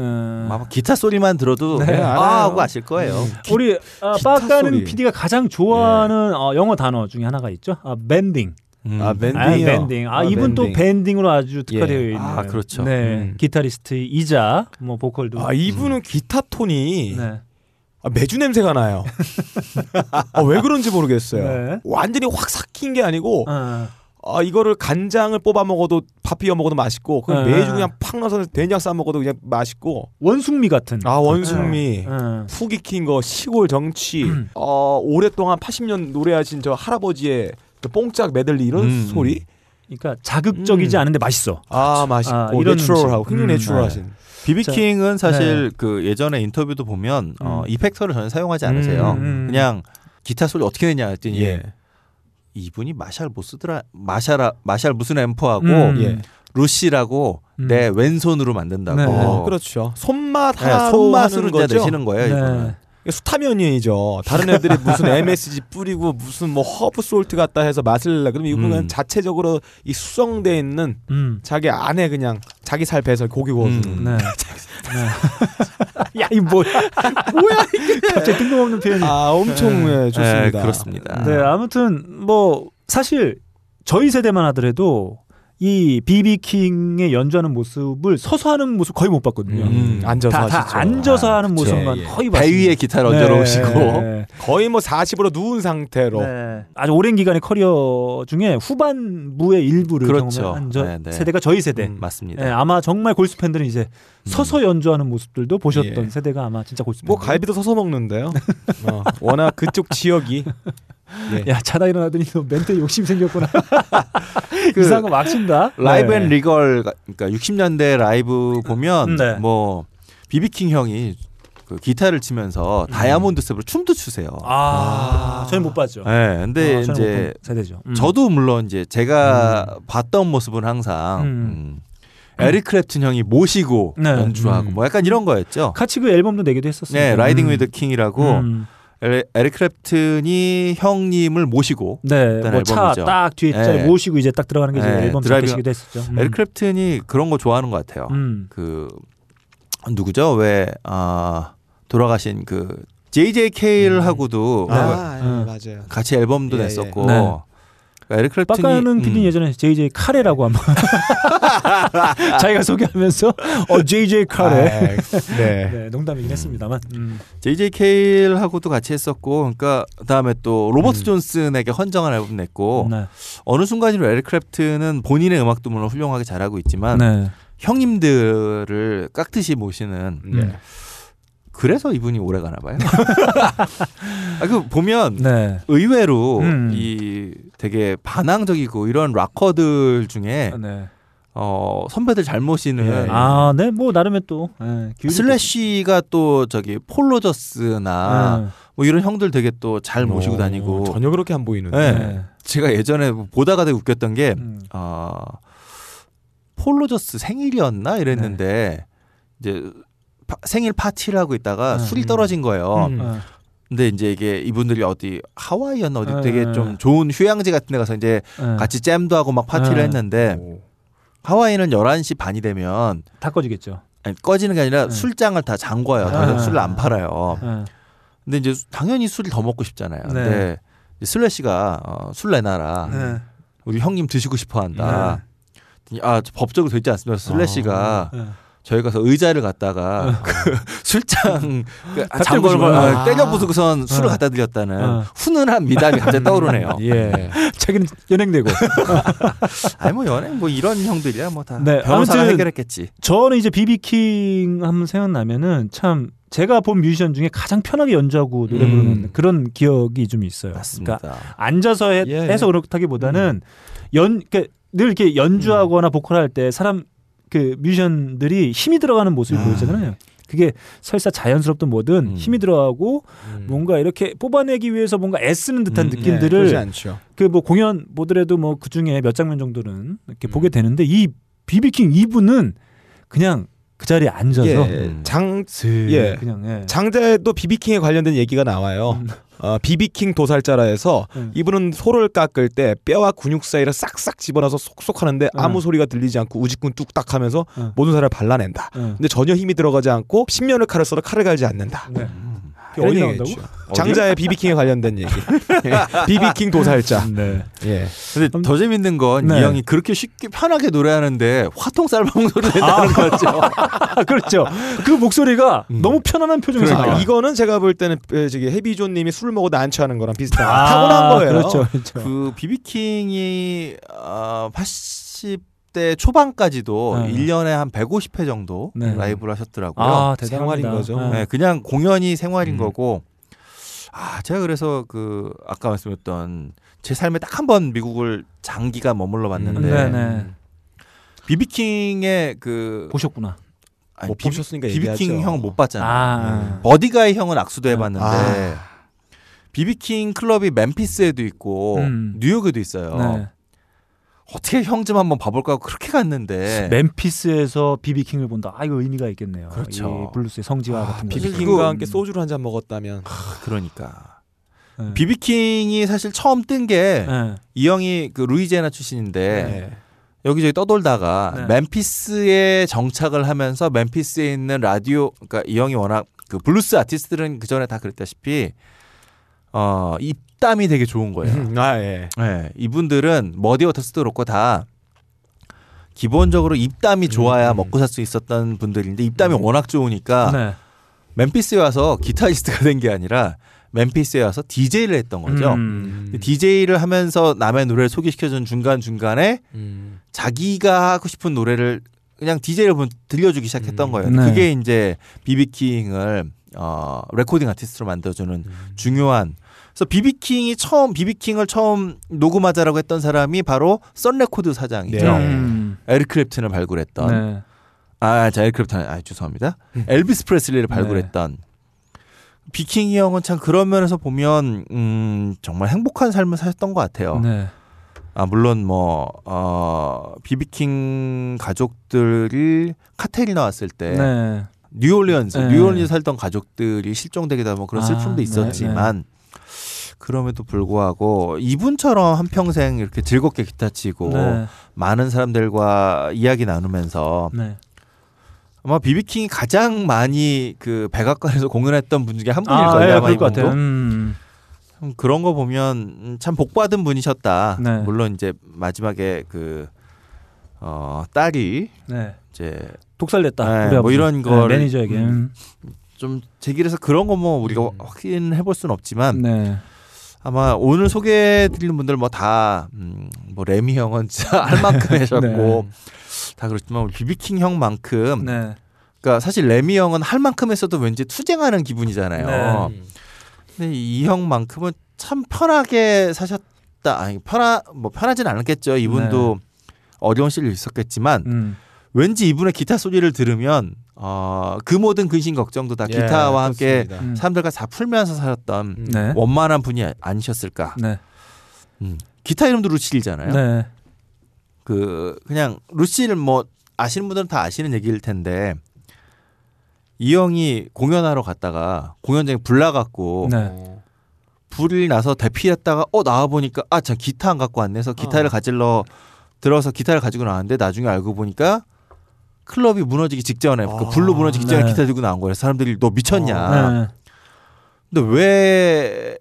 아마 기타 소리만 들어도 네, 하고 아실 거예요. 우리 빠까는 PD가 가장 좋아하는 네. 영어 단어 중에 하나가 있죠. 밴딩. 밴딩. 이분 또 밴딩으로 아주 특화되어 예. 있는. 아, 그렇죠. 네, 기타리스트이자 뭐 보컬도. 아, 이분은 기타 톤이. 네. 매주 냄새가 나요. 왜 그런지 모르겠어요. 네. 완전히 확 삭힌 게 아니고. 이거를 간장을 뽑아 먹어도 밥 비벼 먹어도 맛있고 그냥 매주 그냥 팍 넣어서 된장 싸 먹어도 그냥 맛있고 원숭미 같은 원숭미 푹 익힌 거 시골 정취 오랫동안 80년 노래하신 저 할아버지의 그 뽕짝 메들리 이런 소리 그러니까 자극적이지 않은데 맛있어 맛있고 이런 내추럴하고 굉장히 내추럴하신 비비킹은 사실 그 예전에 인터뷰도 보면 이펙터를 전혀 사용하지 않으세요. 그냥 기타 소리 어떻게 내냐 했더니 이분이 마샬 못 쓰더라 마샬 무슨 앰프하고 루시라고 내 왼손으로 만든다고 그렇죠 손맛으로 이제 내시는 거예요 이거는. 수타면이죠. 다른 애들이 무슨 MSG 뿌리고 무슨 뭐 허브 솔트 갖다 해서 맛을 내려 그러면 이분은 자체적으로 이 수성돼 있는 자기 안에 그냥 자기 살 배서 고기 구워주는 야, 이 뭐야 이게 갑자기 뜬금없는 표현이 엄청 좋습니다. 네, 그렇습니다. 네, 아무튼 뭐 사실 저희 세대만 하더라도 이 BB킹의 연주하는 모습을 서서 하는 모습 거의 못 봤거든요. 앉아서 하시죠. 다 앉아서 하는 모습만 예. 거의 봤어요. 배 위에 기타를 얹어놓으시고 네. 거의 뭐 40으로 누운 상태로 네. 아주 오랜 기간의 커리어 중에 후반부의 일부를 그렇죠. 경험한 네, 네. 세대가 저희 세대 맞습니다. 네, 아마 정말 골수 팬들은 이제 서서 연주하는 모습들도 보셨던 예. 세대가 아마 진짜 골수 뭐 갈비도 서서 먹는데요. 어, 워낙 그쪽 지역이 예. 야 자다 일어나더니 너 멘트에 욕심 생겼구나. 그 이상한 거 막 친다. 라이브 앤 리걸 그러니까 60년대 라이브 보면 네. 뭐 비비킹 형이 그 기타를 치면서 다이아몬드 셉으로 춤도 추세요. 아, 저는 못 봤죠. 네, 근데 이제 세대죠. 저도 물론 이제 제가 봤던 모습은 항상. 에릭 크랩튼 형이 모시고 네. 연주하고 뭐 약간 이런 거였죠. 같이 그 앨범도 내기도 했었어요. 네, 라이딩 위드 킹이라고 에릭 크랩튼이 형님을 모시고 네, 뭐 차 딱 뒤에 네. 모시고 이제 딱 들어가는 게 네, 앨범 드라이브기도 했었죠. 에릭 크랩튼이 그런 거 좋아하는 것 같아요. 그 누구죠? 왜 돌아가신 그 JJK를 하고도 맞아요. 같이 앨범도 예, 냈었고. 예. 네. 에릭 크랩튼이 빡가는 PD 예전에 JJ 카레라고 한번 자기가 소개하면서 JJ 카레 네. 네, 농담이긴 했습니다만 JJ 케일하고도 같이 했었고 그러니까 그다음에 또 로버트 존슨에게 헌정한 앨범 냈고 네. 어느 순간으로 에릭 크랩튼은 본인의 음악도 물론 훌륭하게 잘하고 있지만 네. 형님들을 깍듯이 모시는 그래서 이분이 오래 가나 봐요. 아, 그 보면 네. 의외로 이 되게 반항적이고 이런 락커들 중에 네. 선배들 잘 모시는 네. 아, 네, 뭐 나름의 또 네, 슬래시가 또 저기 폴 로저스나 네. 뭐 이런 형들 되게 또 잘 모시고 다니고 전혀 그렇게 안 보이는. 네. 네. 제가 예전에 보다가 되게 웃겼던 게 폴 로저스 생일이었나 이랬는데 네. 이제. 생일 파티를 하고 있다가 술이 떨어진 거예요. 근데 이제 이게 이분들이 어디 하와이였나 어디 되게 좀 좋은 휴양지 같은 데 가서 이제 같이 잼도 하고 막 파티를 했는데 하와이는 11시 반이 되면 다 꺼지겠죠. 아니, 꺼지는 게 아니라 술장을 다 잠궈요. 더 이상 술을 안 팔아요. 근데 이제 당연히 술을 더 먹고 싶잖아요. 근데 슬래시가 술 내놔라. 우리 형님 드시고 싶어 한다. 아, 법적으로 되지 않습니다. 슬래시가 저희 가서 의자를 갖다가 그 술장 잠궈 때려 부수고선 술을 갖다 드렸다는 훈훈한 미담이 갑자기 떠오르네요. 예, 자기는 연행되고 아니 뭐 연행 뭐 이런 형들이야 뭐 다 네, 변호사가 해결했겠지. 저는 이제 비비킹 한번 생각나면은 참 제가 본 뮤지션 중에 가장 편하게 연주하고 노래 부르는 그런 기억이 좀 있어요. 맞습니다. 그러니까 앉아서 해서 그렇다기보다는 그러니까 늘 이렇게 연주하거나 보컬할 때 사람 그 뮤지션들이 힘이 들어가는 모습이 보이잖아요. 그게 설사 자연스럽든 뭐든 힘이 들어가고 뭔가 이렇게 뽑아내기 위해서 뭔가 애쓰는 듯한 느낌들을 그 뭐 공연 보더라도 뭐 그 중에 몇 장면 정도는 이렇게 보게 되는데 이 비비킹 2부는 그냥 그 자리에 앉아서 장자에도 비비킹에 관련된 얘기가 나와요. 비비킹 도살자라에서 이분은 소를 깎을 때 뼈와 근육 사이를 싹싹 집어넣어서 쏙쏙 하는데 아무 소리가 들리지 않고 우직군 뚝딱 하면서 모든 사람을 발라낸다. 근데 전혀 힘이 들어가지 않고 10년을 칼을 써도 칼을 갈지 않는다. 네. 어디 나온다고? 장자의 비비킹에 관련된 얘기. 비비킹 도살자. 네. 예. 근데 더 재밌는 건 이 형이 그렇게 쉽게 편하게 노래하는데 화통 쌀방울 소리를 낸다는 거죠. 그렇죠. 그 목소리가 너무 편안한 표정이에요. 그러니까. 이거는 제가 볼 때는 저기 헤비존님이 술 먹어도 안 취하는 거랑 비슷한 타고난 거예요. 그렇죠, 그렇죠. 그 비비킹이 80대 초반까지도 1년에 한 150회 정도 라이브를 하셨더라고요. 아, 생활인 거죠. 네, 그냥 공연이 생활인 거고. 아, 제가 그래서 그 아까 말씀드렸던 제 삶에 딱 한 번 미국을 장기가 머물러 봤는데 비비킹의 그 보셨구나. 아니, 못 보셨으니까 비비킹 형 못 봤잖아요. 버디가이 형은 악수도 해봤는데 비비킹 클럽이 멤피스에도 있고 뉴욕에도 있어요. 네. 어떻게 형 좀 한번 봐볼까 하고 그렇게 갔는데 멤피스에서 비비킹을 본다. 아, 이거 의미가 있겠네요. 그렇죠. 이 블루스의 성지와 같은 거. 비비킹과 함께 소주를 한 잔 먹었다면. 그러니까 네. 비비킹이 사실 처음 뜬 게 이 형이 그 루이지애나 출신인데 여기저기 떠돌다가 멤피스에 정착을 하면서 멤피스에 있는 라디오, 그러니까 이 형이 워낙 그 블루스 아티스트들은 그 전에 다 그랬다시피 입담이 되게 좋은 거예요. 아, 예. 예, 이분들은 머디 워터스도 그렇고 다 기본적으로 입담이 좋아야 먹고 살 수 있었던 분들인데 입담이 워낙 좋으니까 네. 멤피스에 와서 기타리스트가 된 게 아니라 멤피스에 와서 DJ를 했던 거죠. DJ를 하면서 남의 노래를 소개시켜준 중간중간에 자기가 하고 싶은 노래를 그냥 DJ를 들려주기 시작했던 거예요. 네. 그게 이제 BB킹을 레코딩 아티스트로 만들어주는 중요한. 그래서 BB킹을 처음 녹음하자라고 했던 사람이 바로 썬레코드 사장이죠. 네. 에릭 클랩튼을 발굴했던. 네. 에릭 클랩튼. 죄송합니다. 엘비스 프레슬리를 발굴했던. 네. 비킹이 형은 참 그런 면에서 보면 정말 행복한 삶을 사셨던 것 같아요. 네. 물론 비비킹 가족들이 카텔이 나왔을 때 네. 뉴올리언즈 살던 가족들이 실종되게 되면 그런 슬픔도 있었지만 네네. 그럼에도 불구하고 이분처럼 한평생 이렇게 즐겁게 기타 치고 네. 많은 사람들과 이야기 나누면서 네. 아마 비비킹이 가장 많이 그 백악관에서 공연했던 분 중에 한 분일 거예요. 그럴 것 같아요. 그런 거 보면 참 복받은 분이셨다. 네. 물론 이제 마지막에 그 딸이 네. 이제 독살됐다. 네, 뭐 이런 거 네, 매니저에게 좀 제 길에서 그런 거 뭐 우리가 확인해 볼 수는 없지만 네. 아마 오늘 소개해 드리는 분들 뭐 다 뭐 레미 형은 진짜 할 만큼 하셨고. 네. 다 그렇지만 우리 비비킹 형만큼 네. 그러니까 사실 레미 형은 할 만큼 했어도 왠지 투쟁하는 기분이잖아요. 네. 근데 이 형만큼은 참 편하게 사셨다. 아니 편하진 않았겠죠. 이분도 네. 어려운 시기도 있었겠지만 왠지 이분의 기타 소리를 들으면 그 모든 근심 걱정도 다 기타와 함께 그렇습니다. 사람들과 다 풀면서 사셨던 네. 원만한 분이 아니셨을까. 네. 기타 이름도 루칠이잖아요. 네. 그냥 루시를 뭐 아시는 분들은 다 아시는 얘기일 텐데 이 형이 공연하러 갔다가 공연장에 불나갖고 네. 불이 나서 대피했다가 나와보니까 참 기타 안 갖고 왔네 해서 기타를 가질러 들어서 기타를 가지고 나왔는데 나중에 알고 보니까 클럽이 무너지기 직전에 불로 무너지기 직전에 네. 기타 들고 나온 거예요. 사람들이 너 미쳤냐. 네. 근데 왜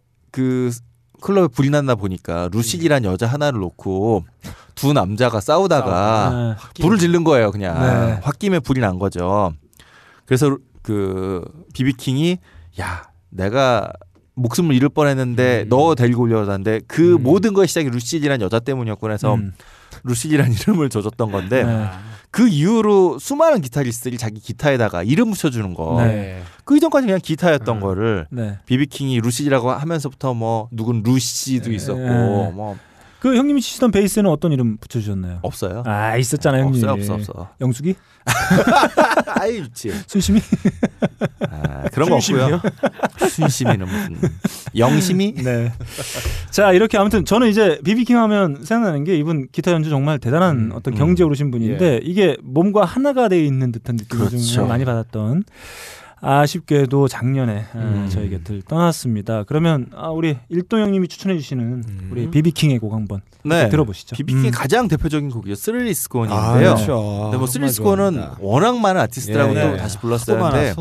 클럽에 불이 났나 보니까 루시기란 여자 하나를 놓고 두 남자가 싸우다가 네. 불을 지른 거예요. 그냥 네. 홧김에 불이 난 거죠. 그래서 그 비비킹이 내가 목숨을 잃을 뻔했는데 너 데리고 올려왔는데 그 모든 거의 시작이 루시기란 여자 때문이었구나 해서 루시기란 이름을 줘줬던 건데 네. 그 이후로 수많은 기타리스트들이 자기 기타에다가 이름 붙여주는 거. 네. 그 이전까지 그냥 기타였던 거를 네. 비비킹이 루시라고 하면서부터 뭐 누군 루시도 있었고 뭐. 그 형님이 치시던 베이스는 어떤 이름 붙여주셨나요? 없어요. 있었잖아요 형님. 없어. 영숙이? 아이 유치. 순심이? 그런 거 없고요. 순심이는 무슨 영심이? 네. 자 이렇게 아무튼 저는 이제 비비킹 하면 생각나는 게 이분 기타 연주 정말 대단한 어떤 경지에 오르신 분인데 이게 몸과 하나가 돼 있는 듯한 느낌을 좀 많이 받았던. 아쉽게도 작년에 저희 곁을 떠났습니다. 그러면 우리 일동 형님이 추천해 주시는 우리 비비킹의 곡 한번 들어보시죠. 비비킹의 가장 대표적인 곡이요. 스릴리스콘인데요. 그렇죠. 근데 뭐 스릴리스콘은 워낙 많은 아티스트라고 또 다시 불렀었는데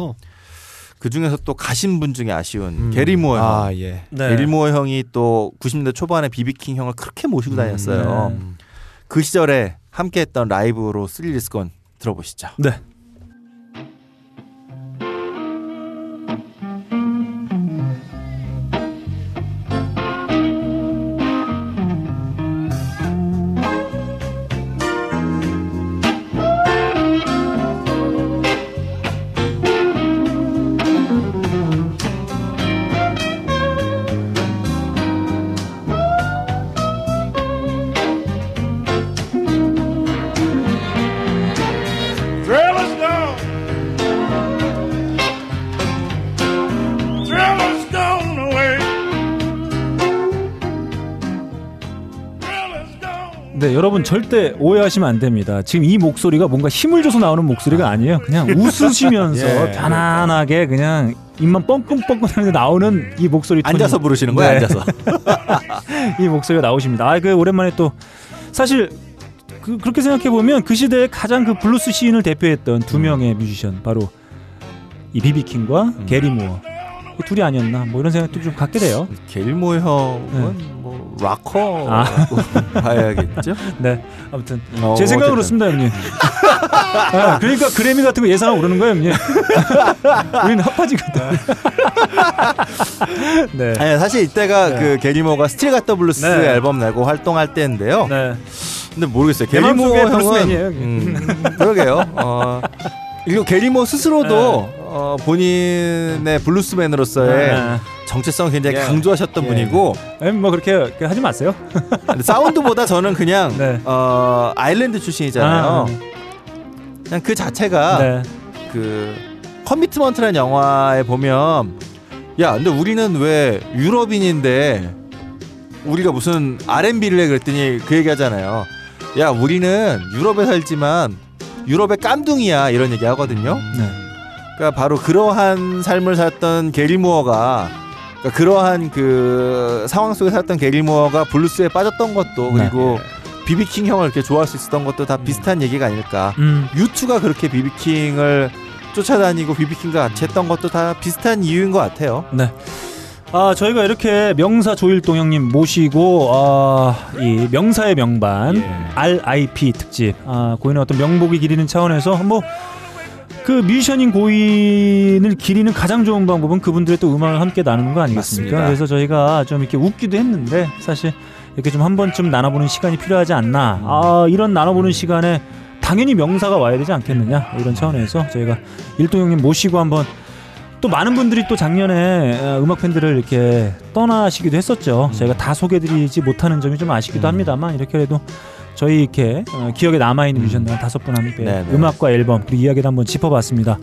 그 중에서 또 가신 분 중에 아쉬운 게리 모어 형. 게리 모어 형이 또 90년대 초반에 비비킹 형을 그렇게 모시고 다녔어요. 그 시절에 함께했던 라이브로 스릴리스콘 들어보시죠. 네. 여러분 절대 오해하시면 안 됩니다. 지금 이 목소리가 뭔가 힘을 줘서 나오는 목소리가 아니에요. 그냥 웃으시면서 편안하게 그냥 입만 뻥뻥뻥뻥 하면서 나오는 이 목소리 톤이. 앉아서 부르시는 거예요? 앉아서. 이 목소리가 나오십니다. 그 오랜만에 또 사실 그렇게 생각해보면 그 시대에 가장 그 블루스 시인을 대표했던 두 명의 뮤지션 바로 이 비비킹과 게리 모어 둘이 아니었나 뭐 이런 생각도 좀 갖게 돼요. 게일모 형은 네. 뭐 락커라고 봐야겠죠. 네, 아무튼 제 생각은 그렇습니다, 형님. 아, 그러니까 그래미 같은 거 예상하고 그러는 거예요, 형님. 우리는 핫바지거든. 네. 아니, 사실 이때가 네. 그 게일모가 스틸 갓 더 블루스 네. 앨범 내고 활동할 때인데요. 네. 근데 모르겠어요. 게일모 형은 그러게요. 그리고 게일모 스스로도 네. 본인의 블루스맨으로서의 네. 정체성을 굉장히 예. 강조하셨던 예. 분이고 뭐 그렇게 하지 마세요. 사운드보다 저는 그냥 네. 아일랜드 출신이잖아요. 아, 그냥 그 자체가 네. 그 커미트먼트라는 영화에 보면 야 근데 우리는 왜 유럽인인데 우리가 무슨 R&B를 해 그랬더니 그 얘기하잖아요. 야 우리는 유럽에 살지만 유럽의 깜둥이야 이런 얘기 하거든요. 네. 그러니까 바로 그러한 삶을 살았던 게일모어가 그러니까 그러한 그 상황 속에 살았던 게일모어가 블루스에 빠졌던 것도 그리고 네. 비비킹 형을 이렇게 좋아할 수 있었던 것도 다 비슷한 얘기가 아닐까. U2가 그렇게 비비킹을 쫓아다니고 비비킹과 같이 했던 것도 다 비슷한 이유인 것 같아요. 네. 아 저희가 이렇게 명사 조일동 형님 모시고 이 명사의 명반 예. R.I.P. 특집 고인의 어떤 명복이 기리는 차원에서 뭐 그 뮤지션인 고인을 기리는 가장 좋은 방법은 그분들의 또 음악을 함께 나누는 거 아니겠습니까? 맞습니다. 그래서 저희가 좀 이렇게 웃기도 했는데 사실 이렇게 좀 한 번쯤 나눠보는 시간이 필요하지 않나. 아 이런 나눠보는 시간에 당연히 명사가 와야 되지 않겠느냐 이런 차원에서 저희가 일동 형님 모시고 한번 또 많은 분들이 또 작년에 음악 팬들을 이렇게 떠나시기도 했었죠. 저희가 다 소개드리지 못하는 점이 좀 아쉽기도 합니다만 이렇게라도 저희 이렇게 기억에 남아있는 뮤지션들 5분 함께 네네. 음악과 앨범 그리고 이야기를 한번 짚어봤습니다.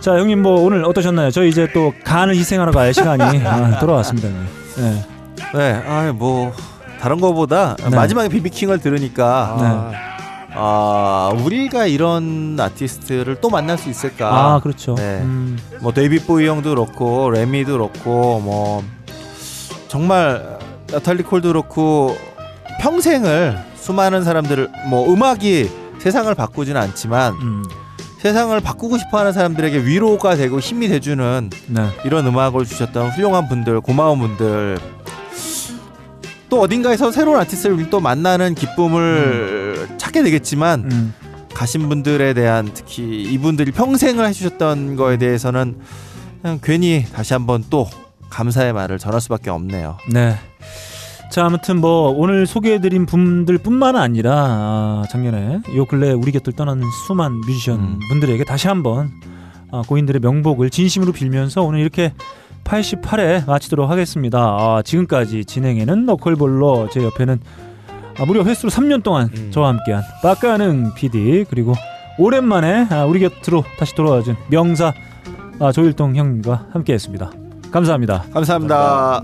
자 형님 뭐 오늘 어떠셨나요? 저희 이제 또 간을 희생하러 갈 시간이 돌아왔습니다. 네, 네 아 뭐 다른 거보다 네. 마지막에 비비킹을 들으니까 네. 아 우리가 이런 아티스트를 또 만날 수 있을까? 아 그렇죠. 네. 뭐 데이빗 보이 형도 그렇고 레미도 그렇고 뭐 정말 나탈리 콜도 그렇고 평생을 수많은 사람들을 뭐 음악이 세상을 바꾸지는 않지만 세상을 바꾸고 싶어하는 사람들에게 위로가 되고 힘이 돼주는 네. 이런 음악을 주셨던 훌륭한 분들 고마운 분들. 또 어딘가에서 새로운 아티스트를 또 만나는 기쁨을 찾게 되겠지만 가신 분들에 대한 특히 이분들이 평생을 해주셨던 거에 대해서는 그냥 괜히 다시 한번 또 감사의 말을 전할 수밖에 없네요. 네. 자 아무튼 뭐 오늘 소개해드린 분들뿐만 아니라 작년에 요 근래 우리 곁을 떠나는 수많은 뮤지션 분들에게 다시 한번 고인들의 명복을 진심으로 빌면서 오늘 이렇게 88회 마치도록 하겠습니다. 지금까지 진행에는 너클볼러 제 옆에는 무려 횟수로 3년 동안 저와 함께한 박가능 PD 그리고 오랜만에 우리 곁으로 다시 돌아와준 명사 조일동 형님과 함께했습니다. 감사합니다. 감사합니다.